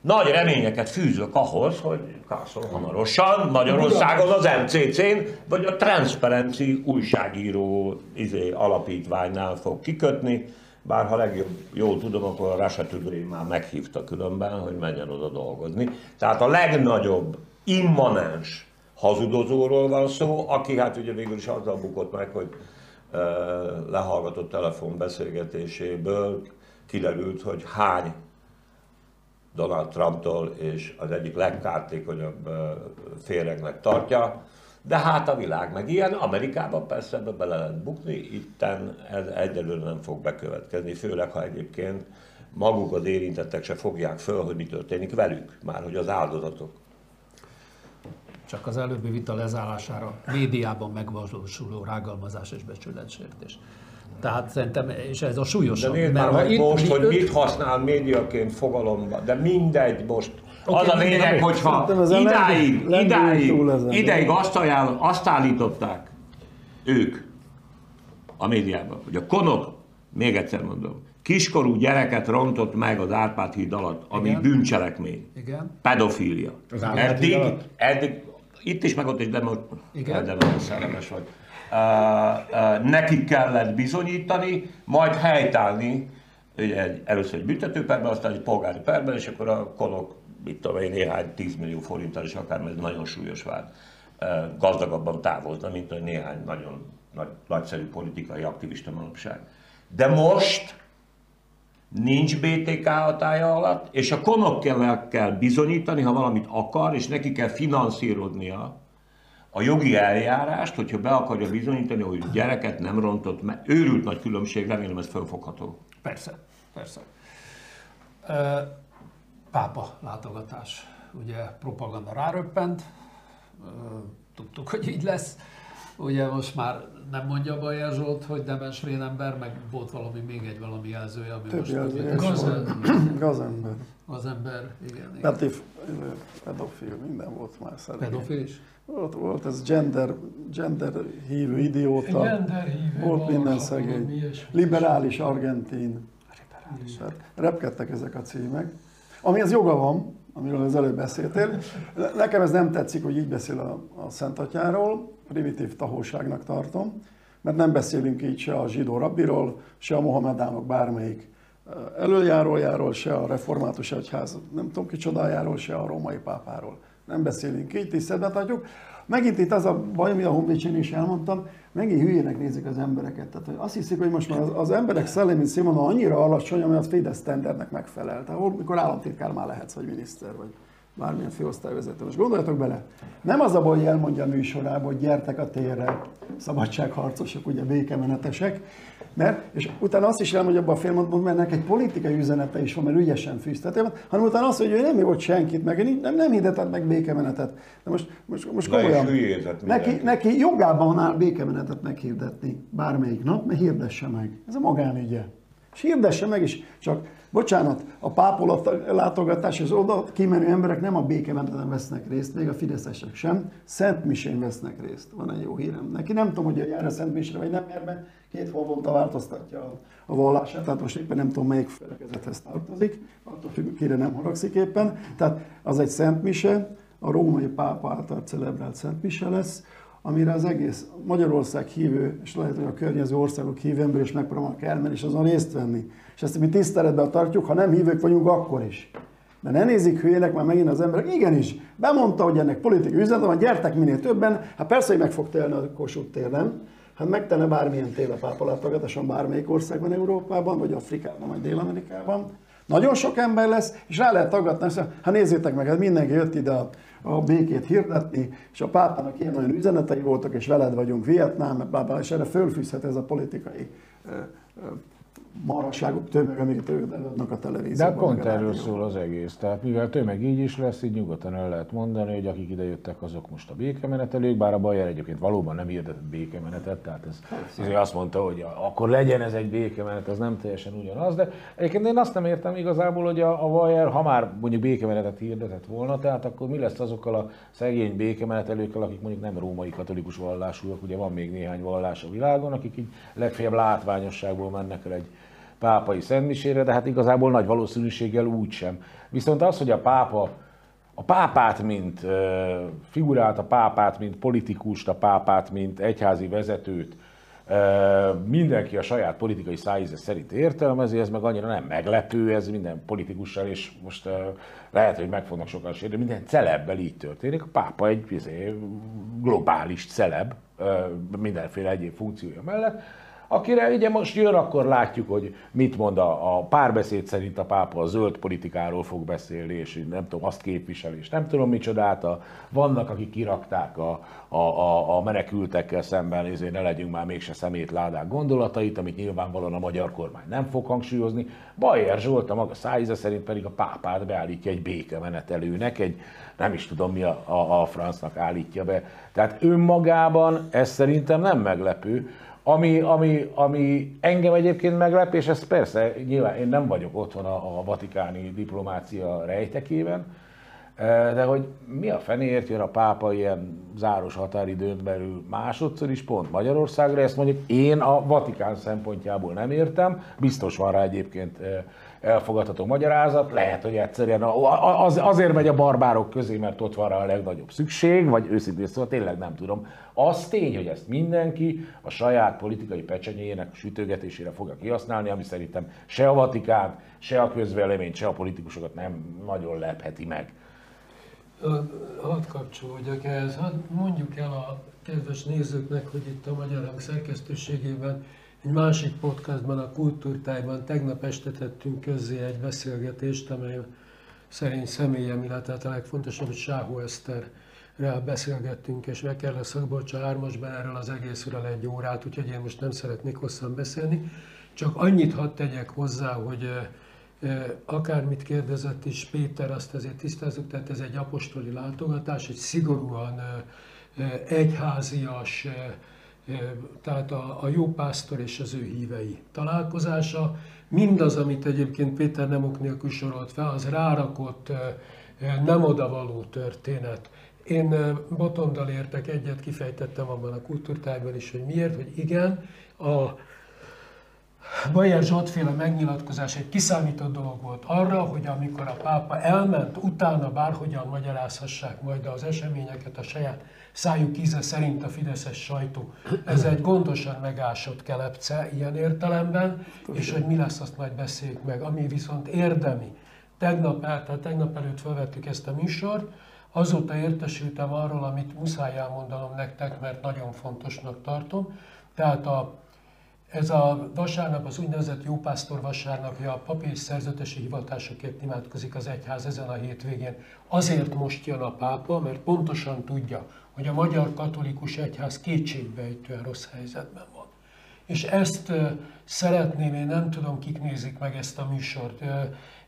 Nagy reményeket fűzök ahhoz, hogy Carlson hamarosan Magyarországon az em cé cén, vagy a Transparency újságíró izé, alapítványnál fog kikötni, bár ha legjobb, jól tudom, akkor a Rása Tüdrén már meghívta különben, hogy menjen oda dolgozni. Tehát a legnagyobb immanens hazudozóról van szó, aki hát ugye végül is azzal bukott meg, hogy e, lehallgatott telefonbeszélgetéséből kiderült, hogy hány Donald Trumptól és az egyik legkártékonyabb féregnek tartja, de hát a világ meg ilyen, Amerikában persze ebbe bele lehet bukni, itten ez egyelőre nem fog bekövetkezni, főleg ha egyébként maguk az érintettek se fogják föl, hogy mi történik velük, már hogy az áldozatok. Csak az előbbi vita lezárására médiában megvalósuló rágalmazás és becsületsértés. Tehát szerintem, és ez a súlyosabb. De nézd már most, hogy mit használ médiaként fogalomban, de mindegy most. Okay, az a lényeg, hogyha idáig, idáig, idáig azt, ajánl, azt állították ők a médiában, hogy a Konok, még egyszer mondom, kiskorú gyereket rontott meg az Árpád híd alatt, ami igen, bűncselekmény, igen, pedofília. Az eddig, alatt? eddig, itt is meg ott is, de most, de most szerelmes vagy. Uh, uh, nekik kellett bizonyítani, majd helytállni, ugye egy, először egy büntetőperben, aztán egy polgári perben, és akkor a Konok, mit tudom én, néhány tízmillió forinttal is akár, mert nagyon súlyos vád, uh, gazdagabban távozna, mint hogy néhány nagyon nagy, nagyszerű politikai aktivista manapság. De most nincs bé té ká hatálya alatt, és a Konoknak kell bizonyítani, ha valamit akar, és neki kell finanszíroznia a jogi eljárást, hogyha be akarja bizonyítani, hogy gyereket nem rontott, mert őrült nagy különbség, remélem ez felfogható. Persze, persze. Pápa látogatás. Ugye propaganda ráröppent, tudtuk, hogy így lesz. Ugye most már nem mondja Bayer Zsolt, hogy demens ember, meg volt valami, még egy valami jelzője, ami több most gazember. Gazember. Gazember, igen. Petif, pedofil, minden volt már szerintem. Pedofil is? Volt, volt ez gender, gender hívő idióta, gender hívő, volt minden szegény, liberális argentin, liberális. Repkedtek ezek a címek, amihez joga van, amiről az előbb beszéltél. Nekem ez nem tetszik, hogy így beszél a, a Szentatyáról, primitív tahóságnak tartom, mert nem beszélünk így se a zsidó rabbiról, se a mohamedánok bármelyik elöljárójáról, se a református egyház, nem tudom kicsodájáról, se a római pápáról. Nem beszélünk így, tiszteletben tartjuk. Megint itt az a baj, amit a Honvédcsén is elmondtam, megint hülyének nézik az embereket. Tehát, hogy azt hiszik, hogy most már az, az emberek szellemi színvonala annyira alacsony, ami a Fidesz tendernek megfelel. Tehát, mikor államtitkár már lehetsz, vagy miniszter, vagy bármilyen főosztályvezető. Most gondoljatok bele, nem az a baj, hogy elmondja a műsorában, hogy gyertek a térre, szabadságharcosok, ugye békemenetesek, mert, és utána azt is elmondja abban a félmondban, mert neki egy politikai üzenete is van, mert ügyesen fűztetében, hanem utána azt, hogy ő nem hívott senkit, meg nem, nem hirdetett meg békemenetet. De most, most, most komolyan, neki, neki jogában áll békemenetet meghirdetni bármelyik nap, mert hirdesse meg. Ez a magánügye. És hirdesse meg is, csak bocsánat, a pápolátogatás az oda kimenő emberek nem a békemenetben vesznek részt, még a fideszesek sem, szentmisén vesznek részt. Van egy jó hírem neki, nem tudom, hogy jár a szentmisre vagy nem, mert két havonta változtatja a vallását, tehát most éppen nem tudom, melyik felekezethez tartozik, attól függ, kire nem haragszik éppen. Tehát az egy szentmise, a római pápa által celebrált szentmise lesz, amire az egész Magyarország hívő, és lehet, hogy a környező országok hívő ember is megpróbálnak elmenni, és azon részt venni. És ezt mi tiszteletben tartjuk, ha nem hívők vagyunk, akkor is. De ne nézik hülyének már megint az emberek. Igenis, bemondta, hogy ennek politikai üzenete van, gyertek minél többen, hát persze, hogy meg fog telni a Kossuth tér, nem? Hát megtenne bármilyen tél a pápalátogatáson bármelyik országban, Európában, vagy Afrikában, vagy Dél-Amerikában. Nagyon sok ember lesz, és rá lehet tagadni, hát nézzétek meg, hát mindenki jött ide a, a békét hirdetni, és a pápának ilyen olyan üzenetei voltak, és veled vagyunk Vietnám, és erre fölfűzhet ez a politikai ö, ö, marasságok tömeg, amiket ők adnak a televízióban. De pont erről szól az egész. Tehát mivel tömeg így is lesz, így nyugodtan el lehet mondani, hogy akik idejöttek, azok most a békemenetelők, bár a Bayer egyébként valóban nem hirdetett békemenetet, tehát ez, ez azt mondta, hogy akkor legyen ez egy békemenet, ez nem teljesen ugyanaz, de egyébként én azt nem értem igazából, hogy a, a Bayer, ha már mondjuk békemenetet hirdetett volna, tehát akkor mi lesz azokkal a szegény békemenetelőkkel, akik mondjuk nem római katolikus vallásúak, ugye van még néhány vallás a világon, akik így legfeljebb látványosságból mennek el egy pápai szentmisére, de hát igazából nagy valószínűséggel úgysem. Viszont az, hogy a pápa, a pápát, mint uh, figurát, a pápát, mint politikust, a pápát, mint egyházi vezetőt, uh, mindenki a saját politikai szájíze szerint értelmezi, ez meg annyira nem meglepő, ez minden politikussal, és most uh, lehet, hogy meg fognak sokan sérülni, minden celebbel így történik. A pápa egy izé, globális celeb, uh, mindenféle egyéb funkciója mellett, akire ugye most jön, akkor látjuk, hogy mit mond a, a párbeszéd szerint a pápa, a zöld politikáról fog beszélni, és nem tudom, azt képvisel, és nem tudom micsodát. A, vannak, akik kirakták a, a, a, a menekültekkel szemben, ezért ne legyünk már mégse szemétládák gondolatait, amit nyilvánvalóan a magyar kormány nem fog hangsúlyozni. Bayer Zsolt a maga szájíze szerint pedig a pápát beállítja egy békemenetelőnek, egy nem is tudom mi a, a, a francnak állítja be. Tehát önmagában ez szerintem nem meglepő. Ami, ami, ami engem egyébként meglep, és ez persze, nyilván én nem vagyok otthon a, a vatikáni diplomácia rejtekében, de hogy mi a fenéért jön a pápa ilyen záros határidőn belül másodszor is pont Magyarországra, ezt mondjuk én a Vatikán szempontjából nem értem, biztos van rá egyébként elfogadható magyarázat, lehet, hogy egyszerűen az, azért megy a barbárok közé, mert ott van rá a legnagyobb szükség, vagy őszintén szóval tényleg nem tudom. Az tény, hogy ezt mindenki a saját politikai pecsenyéjének sütögetésére fogja kihasználni, ami szerintem se a Vatikánt, se a közvéleményt, se a politikusokat nem nagyon lepheti meg. Hadd kapcsolódjak ehhez, hadd mondjuk el a kedves nézőknek, hogy itt a Magyar Hang szerkesztőségében egy másik podcastban, a Kultúrtájban tegnap este tettünk közzé egy beszélgetést, amely szerint személyem, illetve a legfontosabb, hogy Sáhó Eszter rá beszélgettünk, és meg kell a Szabolcsa Ármasban erről az egészről egy órát, úgyhogy én most nem szeretnék hosszan beszélni. Csak annyit hadd tegyek hozzá, hogy akármit kérdezett is Péter, azt azért tisztázzuk, tehát ez egy apostoli látogatás, egy szigorúan egyházias, tehát a, a jó pásztor és az ő hívei találkozása. Mindaz, amit egyébként Péter nem ok nélkül sorolt fel, az rárakott, nem odavaló történet. Én Botonddal értek egyet, kifejtettem abban a kultúrtárban is, hogy miért, hogy igen, a Bayer Zsolt-féle megnyilatkozás egy kiszámított dolog volt arra, hogy amikor a pápa elment, utána bárhogyan magyarázhassák majd az eseményeket a saját szájuk íze szerint a fideszes sajtó. Ez egy gondosan megásott kelepce ilyen értelemben, és hogy mi lesz, azt majd beszéljük meg. Ami viszont érdemi. Tegnap, tehát tegnap előtt felvettük ezt a műsort, azóta értesültem arról, amit muszáj elmondanom nektek, mert nagyon fontosnak tartom. Tehát a Ez a vasárnap, az úgynevezett jópásztor vasárnapja, a papi és szerzetesi hivatásokért imádkozik az egyház ezen a hétvégén. Azért most jön a pápa, mert pontosan tudja, hogy a magyar katolikus egyház kétségbejtően rossz helyzetben van. És ezt szeretném, én nem tudom, kik nézik meg ezt a műsort.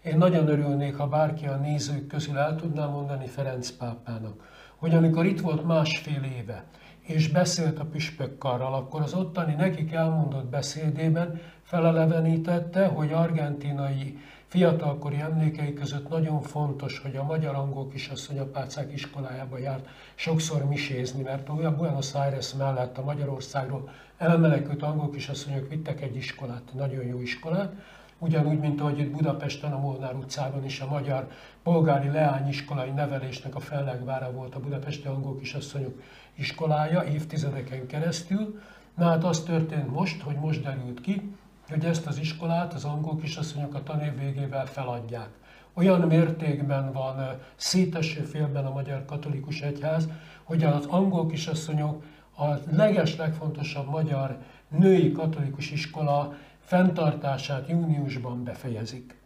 Én nagyon örülnék, ha bárki a nézők közül el tudná mondani Ferenc pápának, hogy amikor itt volt másfél éve, és beszélt a püspökkarral, akkor az ottani nekik elmondott beszédében felelevenítette, hogy argentinai fiatalkori emlékei között nagyon fontos, hogy a magyar angol kisasszony a Apácák iskolájába járt sokszor misézni, mert olyan Buenos Aires mellett a Magyarországról elmenekült angol kisasszonyok vittek egy iskolát, nagyon jó iskolát, ugyanúgy, mint ahogy itt Budapesten, a Molnár utcában is a magyar polgári leányiskolai nevelésnek a fellegvára volt a budapesti angol kisasszonyok iskolája évtizedeken keresztül. Na hát az történt most, hogy most derült ki, hogy ezt az iskolát az angol kisasszonyok a tanév végével feladják. Olyan mértékben van széteső félben a magyar katolikus egyház, hogy az angol kisasszonyok a leges, legfontosabb magyar női katolikus iskola fenntartását júniusban befejezik.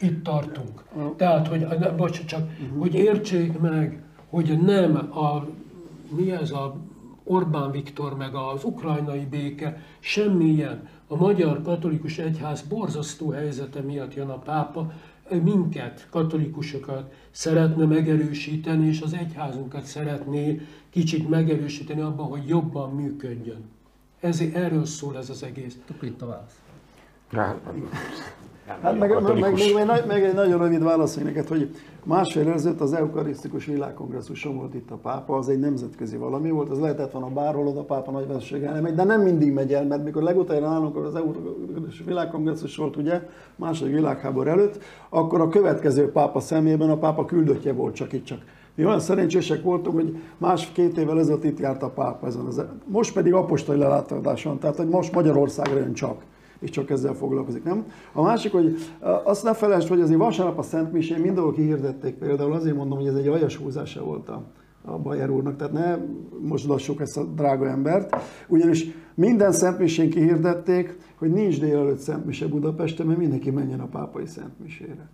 Itt tartunk. Tehát, hogy, bocs, csak, uh-huh. hogy értsék meg, hogy nem a, mi ez a Orbán Viktor meg az ukrajnai béke, semmilyen. A magyar katolikus egyház borzasztó helyzete miatt jön a pápa, minket, katolikusokat szeretne megerősíteni, és az egyházunkat szeretné kicsit megerősíteni abban, hogy jobban működjön. Ezért erről szól ez az egész. Itt a válasz. Hát, hát meg, meg, meg, meg egy nagyon rövid válasz neked, hogy másfél ezelőtt az eukarisztikus világkongresszuson volt itt a pápa, az egy nemzetközi valami volt, az lehetett van a bárhol, oda a pápa nagyvessége elmegy, de nem mindig megy el, mert mikor legutáján állunk, az eukarisztikus világkongresszus volt ugye, második világháború előtt, akkor a következő pápa szemében a pápa küldöttje volt csak itt csak. Mi olyan szerencsések voltunk, hogy más-két évvel ezelőtt itt járt a pápa ezen az. Most pedig apostoli lelátogatáson, tehát hogy most Magyarországra jön csak, és csak ezzel foglalkozik, nem? A másik, hogy azt ne felejtsd, hogy azért vasárnap a Szent Misén mindenhol kihirdették, például azért mondom, hogy ez egy aljas húzása volt a, a Bayer úrnak, tehát ne most lassuk ezt a drága embert, ugyanis minden Szent Misén kihirdették, hogy nincs délelőtt Szent Mise Budapesten, mert mindenki menjen a pápai Szent Misére.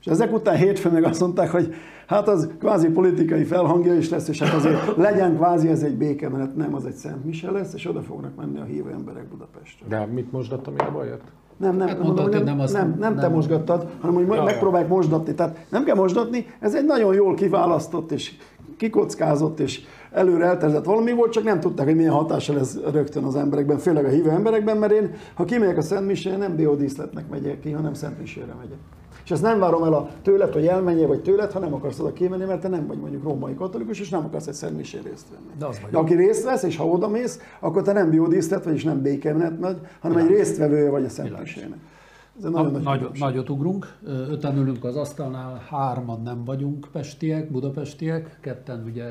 És ezek után hétfőn meg azt mondták, hogy hát az kvázi politikai felhangja is lesz, és hát azért legyen kvázi ez egy békemenet, nem, az egy Szent Mise lesz, és oda fognak menni a hívő emberek Budapestre. De mit mosdattam én a Bayert? Nem, nem, hát mondom, mondtad, nem, nem, nem, nem te nem. mosgattad, hanem hogy ja, megpróbálják mosdatni. Tehát nem kell mosdatni, ez egy nagyon jól kiválasztott és kikockázott és előre eltervezett valami volt, csak nem tudták, hogy milyen hatása lesz rögtön az emberekben, főleg a hívő emberekben, mert én, ha kimegyek a Szent Misére, nem diódíszletnek megyek ki, hanem Szent Misére megyek. És ezt nem várom el a tőled, hogy elmenjél, vagy tőled, ha nem akarsz oda kimenni, mert te nem vagy mondjuk római katolikus, és nem akarsz egy Szent Misén részt venni. De, az De aki részt vesz, és ha oda mész, akkor te nem biodíszlet vagy, és nem békemenet vagy, hanem Milán. Egy résztvevője vagy a Szent Misének. Nagy, nagy, nagyot ugrunk, öten ülünk az asztalnál, hárman nem vagyunk pestiek, budapestiek, ketten ugye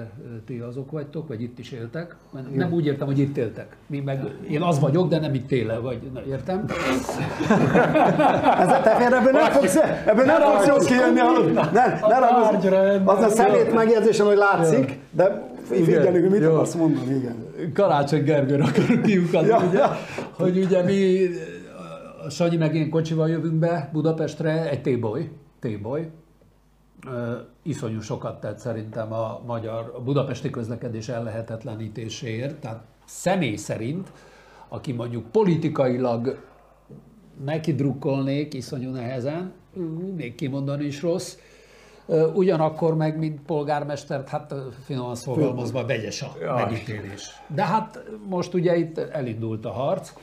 ti azok vagytok, vagy itt is éltek. Nem Igen. úgy értem, hogy itt éltek. Mi meg, én az vagyok, de nem itt éle vagy. Na, értem? Ez, ebből nem fogsz, ebből nem fogsz jól kijönni. Az a szemét megjegyzésen, hogy látszik, de... Figyelünk, mit akarsz mondani? Igen. Karácsony Gergőr akarok kiukadni, ugye? Hogy ugye mi... Sanyi meg én kocsival jövünk be Budapestre, egy téboly, téboly, iszonyú sokat tett szerintem a magyar a budapesti közlekedés ellehetetlenítéséért. Tehát személy szerint, aki mondjuk politikailag neki drukkolnék iszonyú nehezen, még kimondani is rossz, ugyanakkor meg, mint polgármestert, hát finoman szorgalmazva vegyes a megítélés. De hát most ugye itt elindult a harc.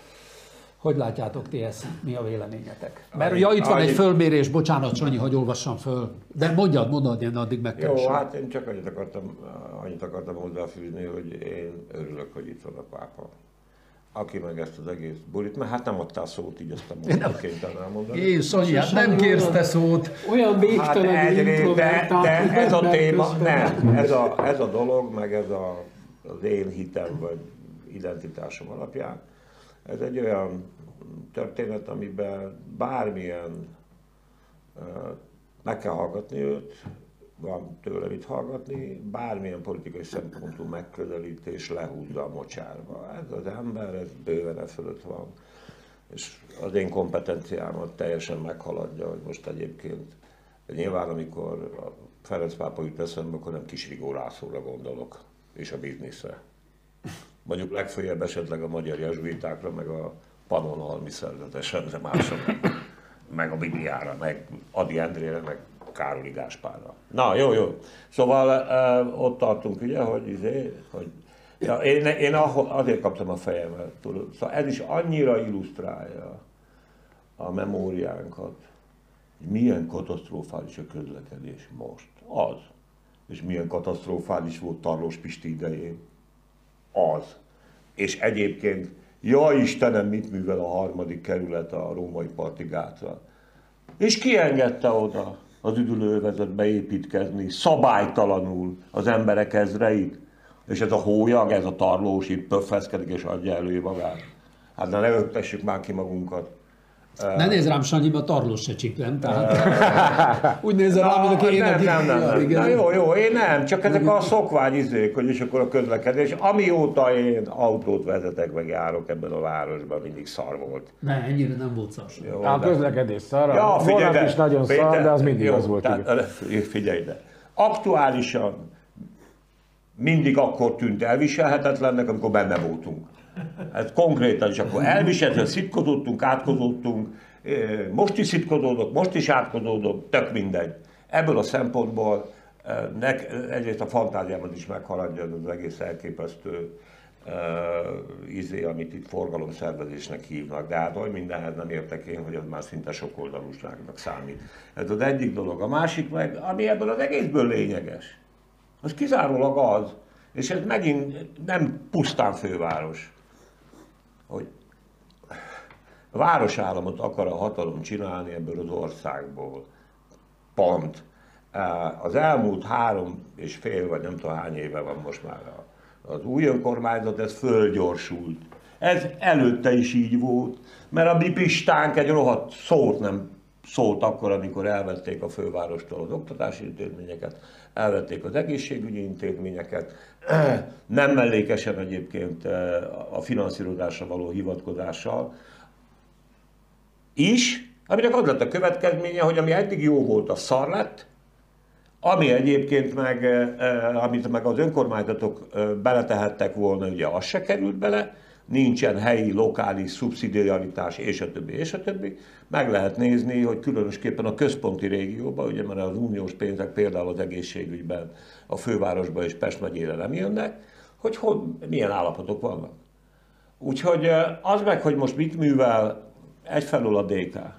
Hogy látjátok ti ezt? Mi a véleményetek? Mert ja, itt van egy fölmérés, bocsánat, Sanyi, hogy olvassam föl. De mondjad, mondod, én addig megkeresem. Jó, hát én csak annyit akartam, annyit akartam hozzáfűzni, hogy én örülök, hogy itt van a pápa. Aki meg ezt az egész bulit, mert hát nem adtál szót, így ezt a mondatot kénytelen elmondani. Én, Sanyi, hát nem kérsz te szót. Olyan végtelen, hát egyrészt, de, de ez a téma, nem, ez a, ez a dolog, meg ez a, az én hitem, vagy identitásom alapján, ez egy olyan történet, amiben bármilyen meg kell hallgatni őt, van tőle mit hallgatni, bármilyen politikai szempontú megközelítés lehúzza a mocsárba. Ez az ember, ez bőven e fölött van, és az én kompetenciámat teljesen meghaladja, hogy most egyébként nyilván, amikor a Ferencpápa jut eszembe, akkor nem kis Rigó Lászlóra gondolok, és a bizniszre. Mondjuk legfeljebb esetleg a magyar jezsuitákra, meg a Pannonhalmi szerzetesre, másra, meg a Bibliára, meg Adi Endrére, meg Károli Gáspárra. Na, jó, jó. Szóval eh, ott tartunk, ugye, hogy, izé, hogy... Ja, én, én azért kaptam a fejemet. Szóval ez is annyira illusztrálja a memóriánkat, hogy milyen katasztrofális a közlekedés most. Az. És milyen katasztrofális volt Tarlós Pisti idején. Az. És egyébként, ja Istenem, mit művel a harmadik kerület a római parti gátra. És kiengedte oda az üdülőövezetbe építkezni szabálytalanul az emberek ezreit. És ez a hólyag, ez a Tarlós itt pöffeszkedik és adja elő magát. Hát ne öptessük már ki magunkat. Ne nézz rám, Sanyi, mert Tarlós se csiklem, tehát úgy nézz rám, hogy én nem, nem, nem, nem. Jó, jó, én nem, csak ezek a szokványizék, hogy is akkor a közlekedés. Amióta én autót vezetek, meg járok ebben a városban, mindig szar volt. Ne, ennyire nem volt szar. Jó, a de... közlekedés szar, ja, a vonat is nagyon Péter, szar, de az mindig jó, az volt. Tehát, figyelj ide, aktuálisan mindig akkor tűnt elviselhetetlennek, amikor benne voltunk. Ez konkrétan, és akkor elviselhetően szitkozottunk, átkozottunk, most is szitkozódok, most is átkozódok, tök mindegy. Ebből a szempontból egyrészt a fantáziámat is meghaladja az egész elképesztő uh, izé, amit itt forgalomszervezésnek hívnak, de hát oly mindenhez nem értek én, hogy az már szinte sokoldalúságnak számít. Ez az egyik dolog. A másik meg, ami ebből az egészből lényeges, az kizárólag az, és ez megint nem pusztán főváros, hogy városállamot akar a hatalom csinálni ebből az országból. Pont. Az elmúlt három és fél, vagy nem tudom hány éve van most már az új önkormányzat, ez fölgyorsult. Ez előtte is így volt, mert a mi Pistánk egy rohadt szót nem szólt akkor, amikor elvették a fővárostól az oktatási intézményeket, elvették az egészségügyi intézményeket, nem mellékesen egyébként a finanszírozásra való hivatkozással is, aminek az lett a következménye, hogy ami eddig jó volt, a szar lett, ami egyébként meg, amit meg az önkormányzatok beletehettek volna, ugye az se került bele, nincsen helyi, lokális szubszidiaritás, és a többi, és a többi. Meg lehet nézni, hogy különösképpen a központi régióban, ugye mert az uniós pénzek például az egészségügyben, a fővárosban és Pest megyére nem jönnek, hogy, hogy milyen állapotok vannak. Úgyhogy az meg, hogy most mit művel egyfelől a dé ká,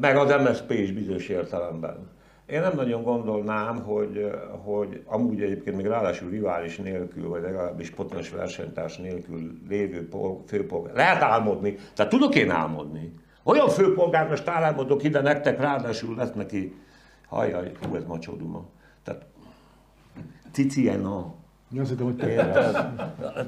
meg az em es zé pé is bizonyos értelemben. Én nem nagyon gondolnám, hogy, hogy amúgy egyébként még ráadásul rivális nélkül, vagy legalábbis potens versenytárs nélkül lévő főpolgár. Lehet álmodni, tehát tudok én álmodni. Olyan főpolgármester álmodok ide nektek, ráadásul lesz neki, hajjaj, hú, ez macsóduma. Tehát Ciciena, Én azt hittem, hogy tényleg.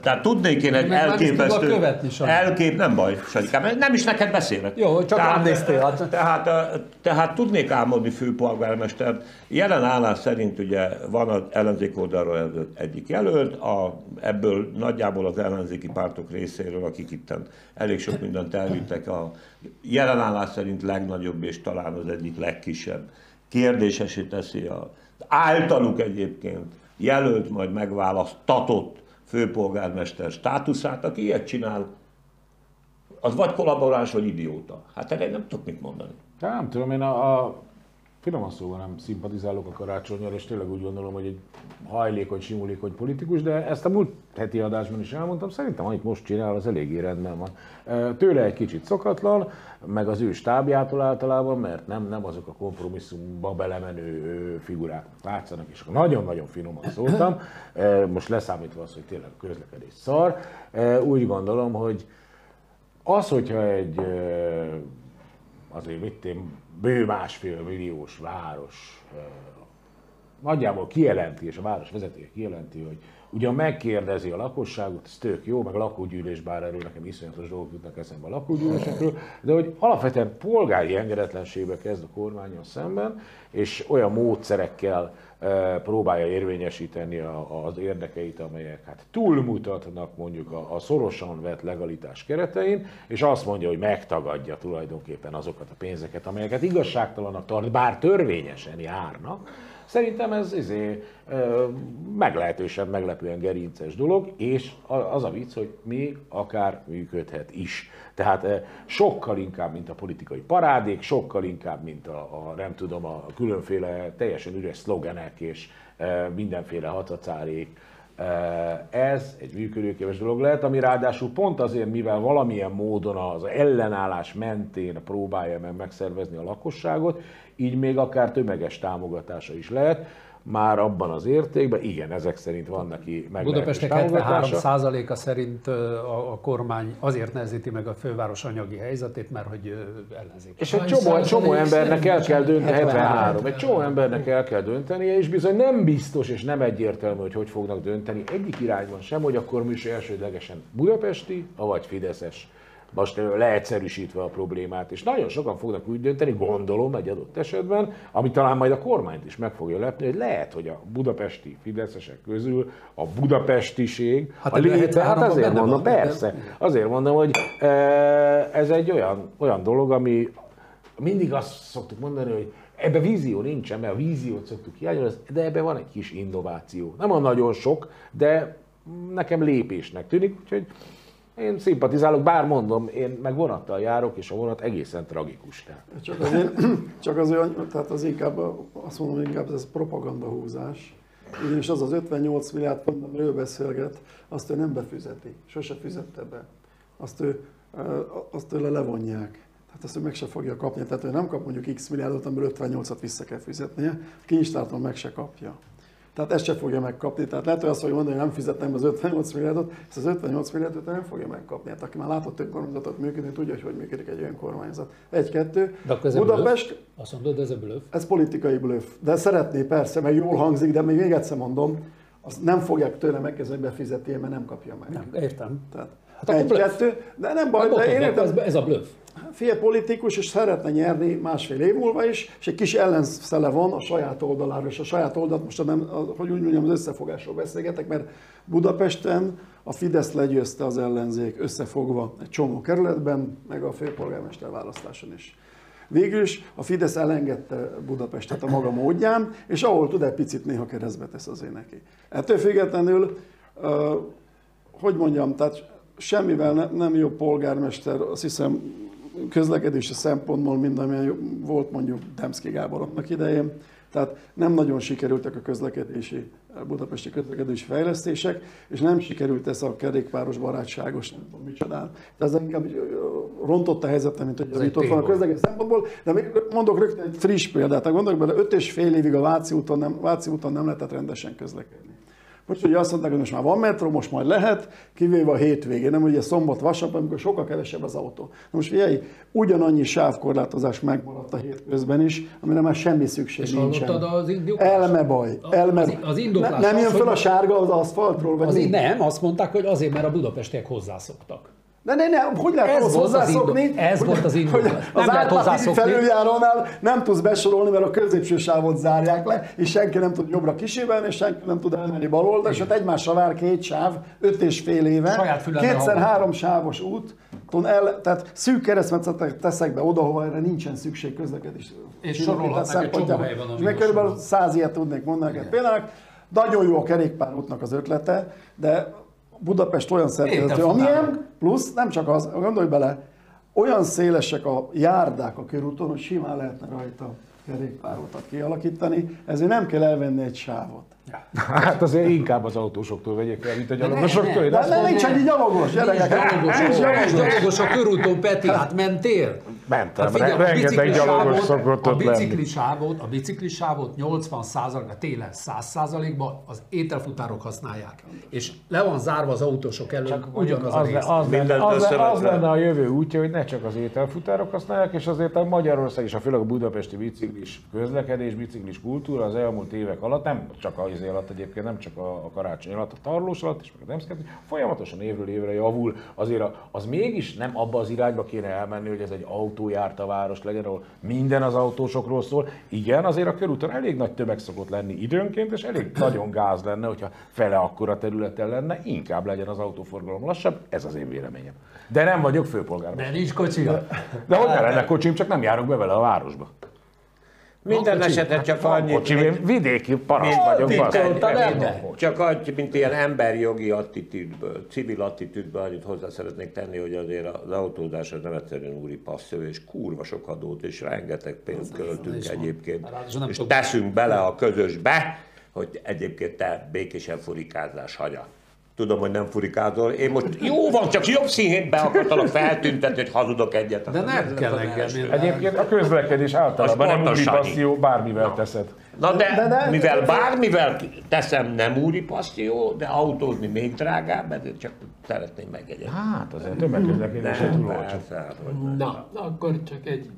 Tehát tudnék én egy elképesztő... követni, elkép, nem baj, Sanyikám, nem is neked beszélek. Jó, csak emléksztél. Tehát, tehát, tehát tudnék álmodni főpolgármestert. Jelen állás szerint ugye van az ellenzék oldalról egyik jelölt, a, ebből nagyjából az ellenzéki pártok részéről, akik itt elég sok mindent elvittek, a jelen állás szerint legnagyobb és talán az egyik legkisebb kérdésesé teszi a, általuk egyébként jelölt, majd megválasztatott főpolgármester státuszát, aki ilyet csinál, az vagy kollaboráns, vagy idióta. Hát erre nem tudok mit mondani. Hát nem tudom, én a, a finoman szóval nem szimpatizálok a Karácsonnyal, és tényleg úgy gondolom, hogy egy hajlékony, simulékony politikus, de ezt a múlt heti adásban is elmondtam, szerintem amit most csinál, az eléggé rendben van. Tőle egy kicsit szokatlan, meg az ő stábjától általában, mert nem, nem azok a kompromisszumba belemenő figurák látszanak, és nagyon-nagyon finoman szóltam, most leszámítva az, hogy tényleg közlekedés szar, úgy gondolom, hogy az, hogyha egy azért mit én, bő másfél milliós város nagyjából kijelenti, és a város vezetője kijelenti, hogy ugyan megkérdezi a lakosságot, ez tök jó, meg a lakógyűlés, bár erről nekem iszonyatos dolgok jutnak eszembe a lakógyűlésekről, de hogy alapvetően polgári engedetlenségbe kezd a kormányon szemben, és olyan módszerekkel próbálja érvényesíteni az érdekeit, amelyek hát túlmutatnak mondjuk a, a szorosan vett legalitás keretein, és azt mondja, hogy megtagadja tulajdonképpen azokat a pénzeket, amelyeket igazságtalanak tart, bár törvényesen járnak. Szerintem ez izé, meglehetősen meglepően gerinces dolog, és az a vicc, hogy még akár működhet is. Tehát sokkal inkább, mint a politikai parádék, sokkal inkább, mint a, a nem tudom, a különféle teljesen üres szlogenek és mindenféle hatacárék. Ez egy működőképes dolog lehet, ami ráadásul pont azért, mivel valamilyen módon az ellenállás mentén próbálja meg megszervezni a lakosságot, így még akár tömeges támogatása is lehet, már abban az értékben, igen, ezek szerint van neki meglehetős támogatása. Budapestnek hetvenhárom százaléka szerint a kormány azért nehezíti meg a főváros anyagi helyzetét, mert hogy ellenzék. És egy csomó, csomó embernek el kell dönteni, hetvenhárom, egy csomó embernek el kell döntenie, és bizony nem biztos és nem egyértelmű, hogy hogy fognak dönteni egyik irányban sem, hogy akkor mi is elsődlegesen budapesti, avagy fideszes. Most leegyszerűsítve a problémát, és nagyon sokan fognak úgy dönteni, gondolom egy adott esetben, ami talán majd a kormányt is meg fogja lepni, hogy lehet, hogy a budapesti fideszesek közül a budapestiség, hát a léte, hát azért mondom, persze, azért mondom, hogy ez egy olyan, olyan dolog, ami mindig azt szoktuk mondani, hogy ebben vízió nincsen, mert a víziót szoktuk hiányolni, de ebben van egy kis innováció. Nem a nagyon sok, de nekem lépésnek tűnik, úgyhogy én szimpatizálok, bár mondom, én meg vonattal járok, és a vonat egészen tragikus. Csak azért, csak azért, tehát az inkább, azt mondom, inkább ez propagandahúzás. Ugyanis az az ötvennyolc milliárd pont, amiről beszélget, azt ő nem befizeti, sose fizette be. Azt, ő, azt tőle levonják. Tehát azt ő meg se fogja kapni. Tehát ő nem kap mondjuk x milliárdot, amiből ötvennyolcat vissza kell fizetnie, kincstártól meg se kapja. Tehát ezt se fogja megkapni. Tehát lehet, hogy azt fogja mondani, hogy nem fizettem az ötvennyolc milliárdot, ezt az ötvennyolc milliárdot nem fogja megkapni. Hát aki már látott önkormányzatot működni, tudja, hogy hogy működik egy önkormányzat. Egy-kettő. Budapest. Azt mondod, ez a blöff? Ez politikai blöff. De szeretné persze, meg jól hangzik, de még egyszer mondom, azt nem fogják tőle megkezdeni, hogy befizetjél, mert nem kapja meg. Nem, értem. Tehát hát egy-kettő, de nem baj, de én értem. Ez a blöff. Fél politikus, és szeretne nyerni másfél év múlva is, és egy kis ellenszele van a saját oldaláról, és a saját oldalt most, nem, hogy úgy mondjam, az összefogásról beszélgetek, mert Budapesten a Fidesz legyőzte az ellenzék összefogva egy csomó kerületben, meg a főpolgármester választáson is. Végül is a Fidesz elengedte Budapestet a maga módján, és ahol tud, egy picit néha keresztbe tesz azért neki. Ettől függetlenül, hogy mondjam, tehát semmivel ne, nem jó polgármester, azt hiszem, közlekedési szempontból mindamilyen volt mondjuk Demszky Gábor annak idején, tehát nem nagyon sikerültek a közlekedési, budapesti közlekedési fejlesztések, és nem sikerült ez a kerékpáros barátságos, nem tudom micsodán. Ez inkább rontott a helyzetet, mint hogy jutott van a közlekedési szempontból, de még mondok rögtön egy friss példát, gondolok bele, öt és fél évig a Váci úton nem, Váci úton nem lehetett rendesen közlekedni. Úgyhogy azt mondták, hogy most már van metró, most majd lehet, kivéve a hétvégén, nem ugye szombat, vasárnap, amikor sokkal kevesebb az autó. Na most figyelj, ugyanannyi sávkorlátozás megmaradt a hétközben is, amire már semmi szükség és nincsen. Az elme baj, elme az, az indoklás. Ne, nem jön fel a sárga az aszfaltról? Vagy azért nem? nem, azt mondták, hogy azért, mert a budapestiek hozzászoktak. De ne, ne, hogy lehet ahhoz hozzászokni? Ez volt az indoklás. Az átláti felüljárónál nem tudsz besorolni, mert a középső sávot zárják le, és senki nem tud jobbra kísérni, és senki nem tud elmenni baloldal, és ott egymásra vár két sáv, öt és fél éve, kétszer-három sávos út, el, tehát szűk keresztmetszetet teszek be oda, hova erre nincsen szükség közlekedés. És sorolhatnak egy csomó hely van, ami körülbelül száz ilyet tudnék mondani. Például nagyon jó a kerékpárútnak az ötlete, de Budapest olyan szervezet, amilyen, plusz nem csak az, gondolj bele, olyan szélesek a járdák a körúton, hogy simán lehetne rajta kerékpárutat kialakítani, ezért nem kell elvenni egy sávot. Hát azért inkább az autósoktól vegyék el, mint a gyalogosoktól. De nem, nincs egy gyalogos, gyerekek. Gyalogos a körúton, Peti, hát mentél? Mentem, rengeteg gyalogos szokott ott lenni. A biciklisávot nyolcvan százalékban, télen száz százalékban az ételfutárok használják. És le van zárva az autósok előtt ugyanaz a rész. Az lenne a jövő útja, hogy ne csak az ételfutárok használják, és azért a Magyarország és a főleg a budapesti biciklis közlekedés, biciklis kultúra az elmúlt évek alatt, nem csak az alatt egyébként, nem csak a Karácsony alatt, a Tarlós alatt és meg a Demszky, folyamatosan évről évre javul, azért az mégis nem abba az irányba kéne elmenni, hogy ez egy autójárta város legyen, ahol minden az autósokról szól. Igen, azért a körúton elég nagy tömeg szokott lenni időnként, és elég nagyon gáz lenne, hogyha fele akkora területen lenne, inkább legyen az autóforgalom lassabb, ez az én véleményem. De nem vagyok főpolgármester. De nincs kocsi. De, de hogy ne lenne kocsim, csak nem járok be vele a városba. Minden esetre csak annyit, mint vidéki paraszt vagyok, csak annyit, mint ilyen emberjogi attitűdből, civil attitűdből annyit hozzá szeretnék tenni, hogy azért az autózás az nem egyszerűen úri passző, és kurva sok adót, és rengeteg pénzt költünk egyébként, és teszünk bele a közösbe, hogy egyébként te békésen furikázás hanya. Tudom, hogy nem furikázol. Én most jó van, csak jobb színhétbe akartalak feltüntetni, hogy hazudok egyet. De nem kell engedni. Egyébként a közlekedés általában nem úri passzió, bármivel teszed. Na de, de, de mivel bármivel teszem, nem úri passzió, de autózni még drágább, ezért csak szeretném megjegyezni. Hát azért tömegközlekedés egy túl olcsó. Na, akkor csak egy...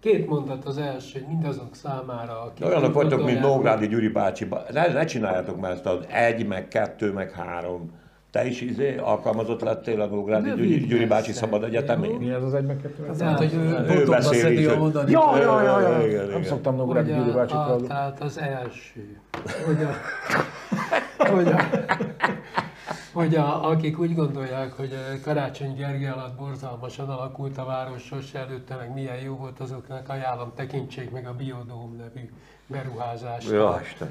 Két mondat az első, mindazok számára, akik... Olyanok vagytok, mint Nógrádi Gyuri bácsi, ne, ne csináljátok már ezt az egy, meg kettő, meg három. Te is izé alkalmazott lettél a Nógrádi Gyuri, Gyuri bácsi szabad egyetemén? Mi ez az egy, meg kettő? Az, hogy ő beszél így, hogy... Jaj, jaj, jaj, jaj, nem szoktam Nógrádi Gyuri bácsit hallani. Tehát az első, hogy a... Hogy a... Hogy a, akik úgy gondolják, hogy Karácsony Gergely alatt borzalmasan alakult a város, sose előtte, meg milyen jó volt, azoknak ajánlom, tekintsék meg a Biodóm nevű beruházást. Jó, Isten.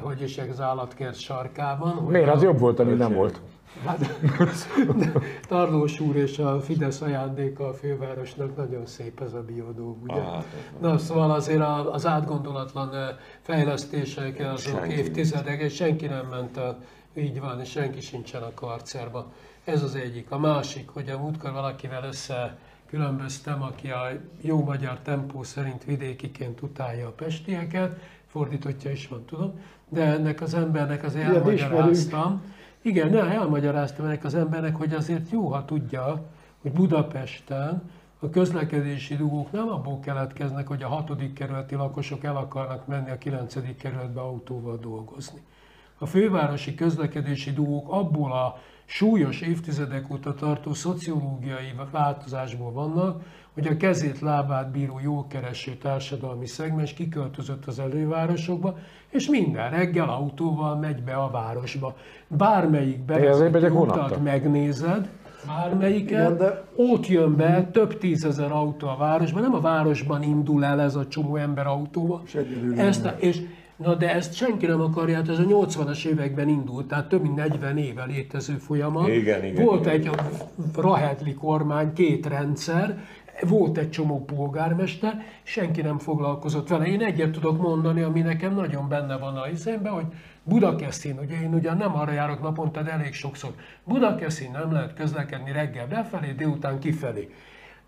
Hogy is az állatkert sarkában. Miért? Az a... jobb volt, ami nem volt. Hát, Tarlós úr és a Fidesz ajándéka a fővárosnak, nagyon szép ez a Biodóm, ugye? Ah, na, szóval azért az átgondolatlan fejlesztések, azok évtizedek, és senki nem ment el. Így van, és senki sincsen a karcerban. Ez az egyik. A másik, hogy a múltkor valakivel összekülönböztem, aki a jó magyar tempó szerint vidékiként utálja a pestieket, fordítottja is van, tudom, de ennek az embernek azért ja, elmagyaráztam. Igen, nem, elmagyaráztam ennek az embernek, hogy azért jó, ha tudja, hogy Budapesten a közlekedési dugók nem abból keletkeznek, hogy a hatodik kerületi lakosok el akarnak menni a kilencedik kerületbe autóval dolgozni. A fővárosi közlekedési dugók abból a súlyos évtizedek óta tartó szociológiai változásból vannak, hogy a kezét, lábát bíró, jókereső társadalmi szegmens kiköltözött az elővárosokba, és minden reggel autóval megy be a városba. Bármelyik bevezető utat megnézed, bármelyiket, de... ott jön be több tízezer autó a városba, nem a városban indul el ez a csomó ember autóval. Na de ezt senki nem akarja, hát ez a nyolcvanas években indult, tehát több mint negyven éve létező folyamat. Igen, igen, volt igen. Egy rahetli kormány, két rendszer, volt egy csomó polgármester, senki nem foglalkozott vele. Én egyet tudok mondani, ami nekem nagyon benne van a hiszemben, hogy Budakeszin, ugye én ugyan nem arra járok naponta, de elég sokszor. Budakeszin nem lehet közlekedni reggel befelé, délután kifelé.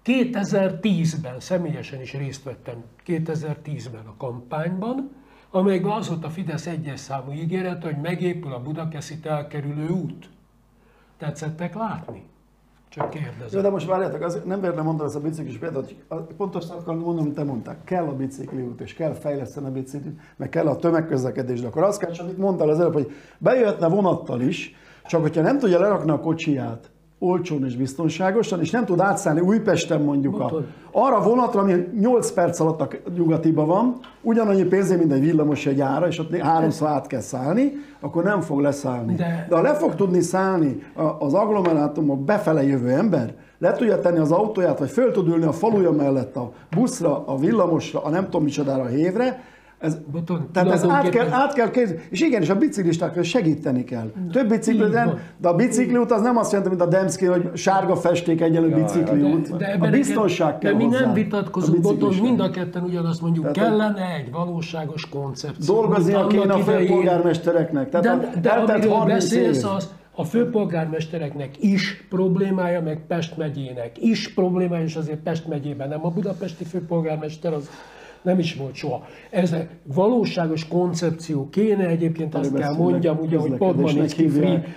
kétezer-tízben, személyesen is részt vettem, kétezer-tízben a kampányban, amelyben az volt a Fidesz egyes számú ígéret, hogy megépül a Budakeszit elkerülő út. Tetszettek látni? Csak kérdezem. Jó, de most várjátok, az, nem véletlenül mondom ezt a biciklis példát, hogy pontosan akarom mondani, amit te mondtál. Kell a bicikliút, és kell fejleszteni a bicikliút, meg kell a tömegközlekedés. De akkor azt kell, amit mondtál az előbb, hogy bejöhetne vonattal is, csak hogyha nem tudja lerakni a kocsiját olcsón és biztonságosan, és nem tud átszállni Újpesten mondjuk a, arra vonatra, ami nyolc perc alatt a nyugatiba van, ugyanannyi pénzé, mint egy villamos egy ára, és ott háromszor át kell szállni, akkor nem fog leszállni. De, De ha le fog tudni szállni az agglomerátumok befele jövő ember, le tudja tenni az autóját, vagy föl tud ülni a faluja mellett a buszra, a villamosra, a nem tudom micsodára, a hévre, ez, Botond, tehát ezt át kell, át kell képzelni. És igenis a biciklistákkal segíteni kell. Na, több bicikliben, de a bicikliút az nem azt jelenti, mint a Demszky, hogy sárga festék egyenlő bicikliút. De, de a biztonság kell, de mi hozzá, nem vitatkozunk, Botond, mind a ketten ugyanazt mondjuk, tehát kellene egy valóságos koncepció. Dolgoznia kéne a főpolgármestereknek. Tehát de de, de amiről beszélsz, az a főpolgármestereknek is problémája, meg Pest megyének is problémája, és azért Pest megyében nem. A budapesti főpolgármester az nem is volt soha. Ez valóságos koncepció kéne, egyébként azt kell mondjam, ugye, hogy Podmanicki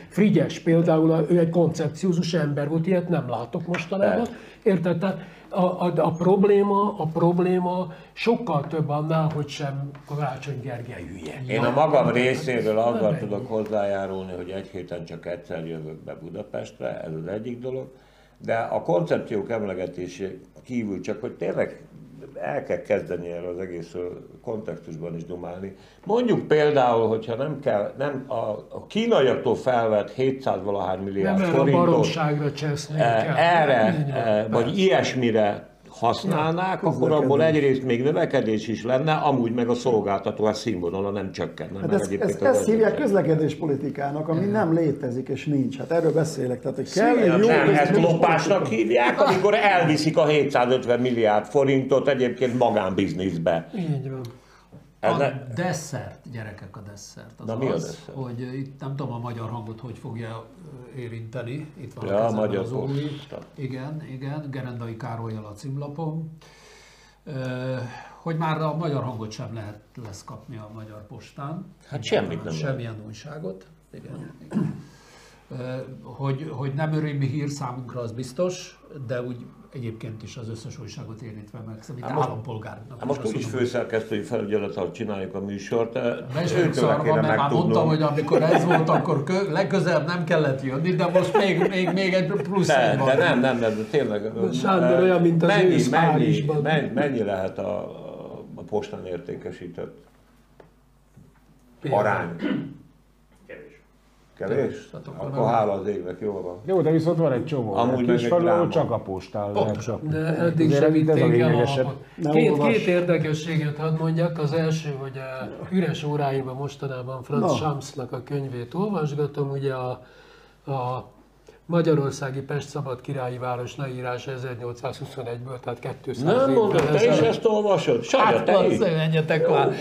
Frigyes például, ő egy koncepciózus ember volt, ilyet nem látok mostanában. Érted? Tehát a, a, a, probléma, a probléma sokkal több annál, hogy sem Karácsony Gergely hülye. Én a magam részéről azzal tudok hozzájárulni, hogy egy héten csak egyszer jövök be Budapestre, ez az egyik dolog. De a koncepciók emlegetésé kívül csak, hogy tényleg el kell kezdeni erre az egész kontextusban is domálni. Mondjuk például, hogyha nem kell, nem a, a kínaiaktól felvett hétszáz-valahány milliárd nem forintot erre, vagy ilyesmire használnák, nem, akkor abból egyrészt még növekedés is lenne, amúgy meg a szolgáltatás színvonala nem csökkenne. Hát ezt ezt, ezt hívják közlekedéspolitikának, ami nem létezik és nincs. Hát erről beszélek. Tehát, hogy kell egy jó nem, ezt lopásnak hívják, amikor elviszik a hétszázötven milliárd forintot egyébként magánbizniszbe. Így van. A ne... desszert, gyerekek, a desszert. Az, na, mi az, az desszert? Hogy itt nem tudom a magyar hangot, hogy fogja érinteni. Itt van ja, a magyar az új. Igen, igen, Gerendai Károllyal a címlapom. Hogy már a magyar hangot sem lehet lesz kapni a Magyar Postán. Hát semmit nem. Semmilyen újságot. Igen, igen. Hogy, hogy nem örülmi hír számunkra, az biztos, de úgy egyébként is az összes újságot érintve meg, mint állampolgárnak. Most úgyis főszerkesztői felügyelettel csináljuk a műsort. Mesélünk szarva, mert már mondtam, hogy amikor ez volt, akkor kö, legközelebb nem kellett jönni, de most még, még, még egy plusz de, egy van. De nem, nem, de tényleg. Sándor olyan, mint az mennyi, ősz Párizsban. Mennyi, mennyi lehet a, a postán értékesített arány? Kevés? Hát akkor akkor hála az égnek, jól van. Jó, de viszont van egy csomó. Amúgy egy faluról csak a postál lehet csak. De eddig sem vitték el a két, két érdekességet hadd mondjak. Az első, hogy a üres óráiban mostanában Franz Schamsnak a könyvét olvasgatom. Ugye a, a Magyarországi Pest szabad királyi város leírása ezernyolcszázhuszonegyből, tehát kétszáz nem mondod, te is ezt olvasod? Sajja, te is. Menjetek már.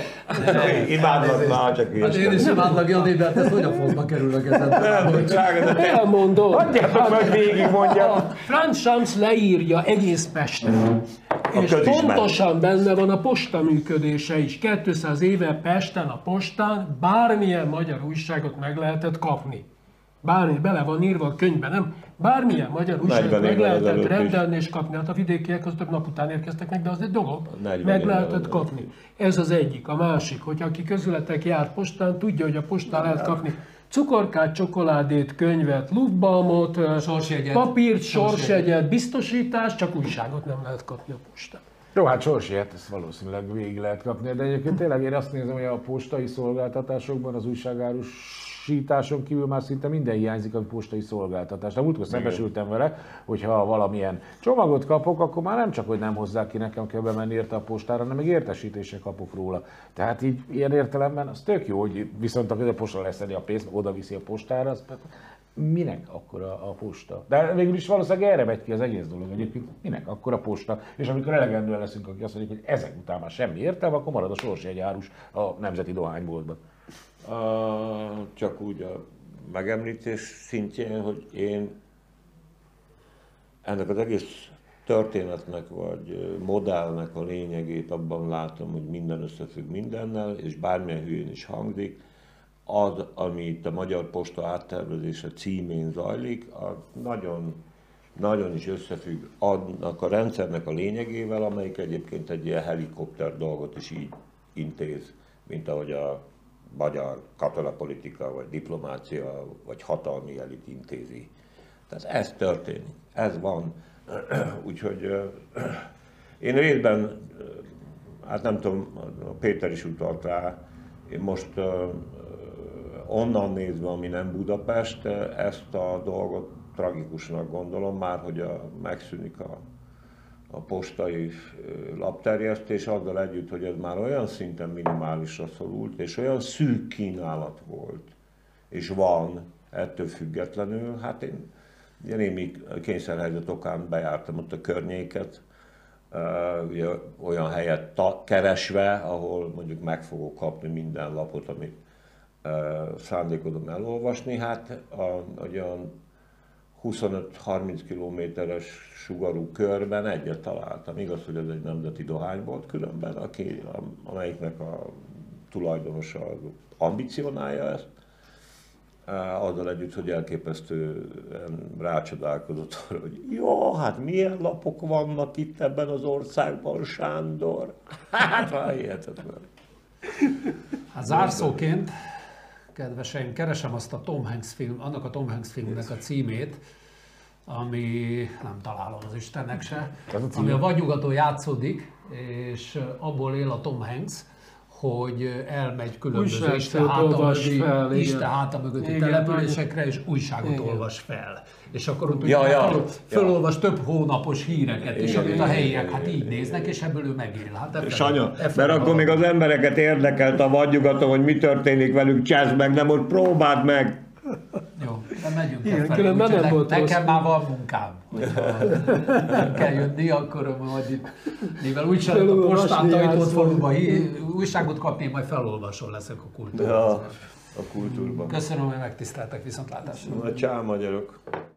Imádlak már, csak én is. Én is imádlak, Jani, de hát ezt hogyan fogba kerülök ezen? Elmondom. Hagyjátok meg, végigmondjam. Franz Schams leírja egész Pestet. És pontosan benne van a posta működése is. kétszáz éve Pesten, a postán bármilyen magyar újságot meg lehetett kapni. Bármi, bele van írva a könyvben, nem? Bármilyen magyar újságot meg lehetett rendelni és kapni. Hát a vidékiek az több nap után érkeztek meg, de az egy dolog. Meg lehetett kapni. Ez az egyik. A másik, hogy aki közületek járt postán, tudja, hogy a postán lehet kapni cukorkát, csokoládét, könyvet, lufbalmot, papírt, sorsjegyet, biztosítást, csak újságot nem lehet kapni a postán. Jó, hát sorsjegyet, ezt valószínűleg végig lehet kapni, de egyébként tényleg én azt nézem, hogy a postai szolgáltatásokban az újságárus sításon kívül már szinte minden hiányzik a postai szolgáltatás. De múltkor szembesültem vele, hogyha valamilyen csomagot kapok, akkor már nem csak, hogy nem hozzák ki, nekem kell bemenni érte a postára, hanem még értesítésre kapok róla. Tehát így ilyen értelemben az tök jó, hogy viszont a postára leszedi a pénzt, oda viszi a postára, az minek akkor a, a posta? De végül is valószínűleg erre megy ki az egész dolog egyébként, minek akkor a posta? És amikor elegendően leszünk, aki azt mondja, hogy ezek után már semmi értelme, akkor marad a sorsjegyárus a Nemzeti Dohányboltban. Uh, csak úgy a megemlítés szintjén, hogy én ennek az egész történetnek vagy modellnek a lényegét abban látom, hogy minden összefügg mindennel, és bármilyen hülyén is hangzik, az, ami itt a Magyar Posta áttervezése címén zajlik, a nagyon, nagyon is összefügg annak a rendszernek a lényegével, amelyik egyébként egy ilyen helikopter dolgot is így intéz, mint ahogy a magyar katonapolitika, vagy diplomácia, vagy hatalmi elit intézi. Tehát ez történik, ez van. Úgyhogy én részben, hát nem tudom, Péter is utalt rá, én most onnan nézve, ami nem Budapest, ezt a dolgot tragikusnak gondolom már, hogy a, megszűnik a, a postai lapterjesztés, azzal együtt, hogy ez már olyan szinten minimálisra szorult, és olyan szűk kínálat volt, és van ettől függetlenül, hát én ugye némi kényszerhelyzet okán bejártam ott a környéket, ugye olyan helyet keresve, ahol mondjuk meg fogok kapni minden lapot, amit szándékodom elolvasni. Hát olyan huszonöt-harminc kilométeres sugarú körben egyet találtam. Igaz, hogy ez egy nemzeti dohány volt különben, aki, amelyiknek a tulajdonosa ambicionálja ezt. Azzal együtt, hogy elképesztően rácsodálkozott arra, hogy jó, hát milyen lapok vannak itt ebben az országban, Sándor? Hát már hihetetlen. Hát zárszóként, kedveseim, keresem azt a Tom Hanks film, annak a Tom Hanks filmnek a címét, ami nem találom az Istennek se, a ami a Vadnyugaton játszódik, és abból él a Tom Hanks, hogy elmegy különböző Isten háta mögötti településekre, és újságot igen. olvas fel. És akkor ott ja, ja, felolvas ja. több hónapos híreket, igen, és amit a helyiek igen, hát így igen, néznek, igen. és ebből ő megél. Hát ebben, Sanya, ebben mert akkor még az embereket érdekelt a Vadnyugaton, hogy mi történik velük, császd meg, de most próbáld meg! Jó, de megyünk igen, felé, nem ne, nekem már van munkám, hogyha kell jönni, akkor majd itt, mivel úgysem a postán tanított faluba újságot kapni, majd felolvasol leszek a kultúrban. Ja, a kultúrban. Köszönöm, hogy megtiszteltek, viszontlátásra. Na, csá, magyarok!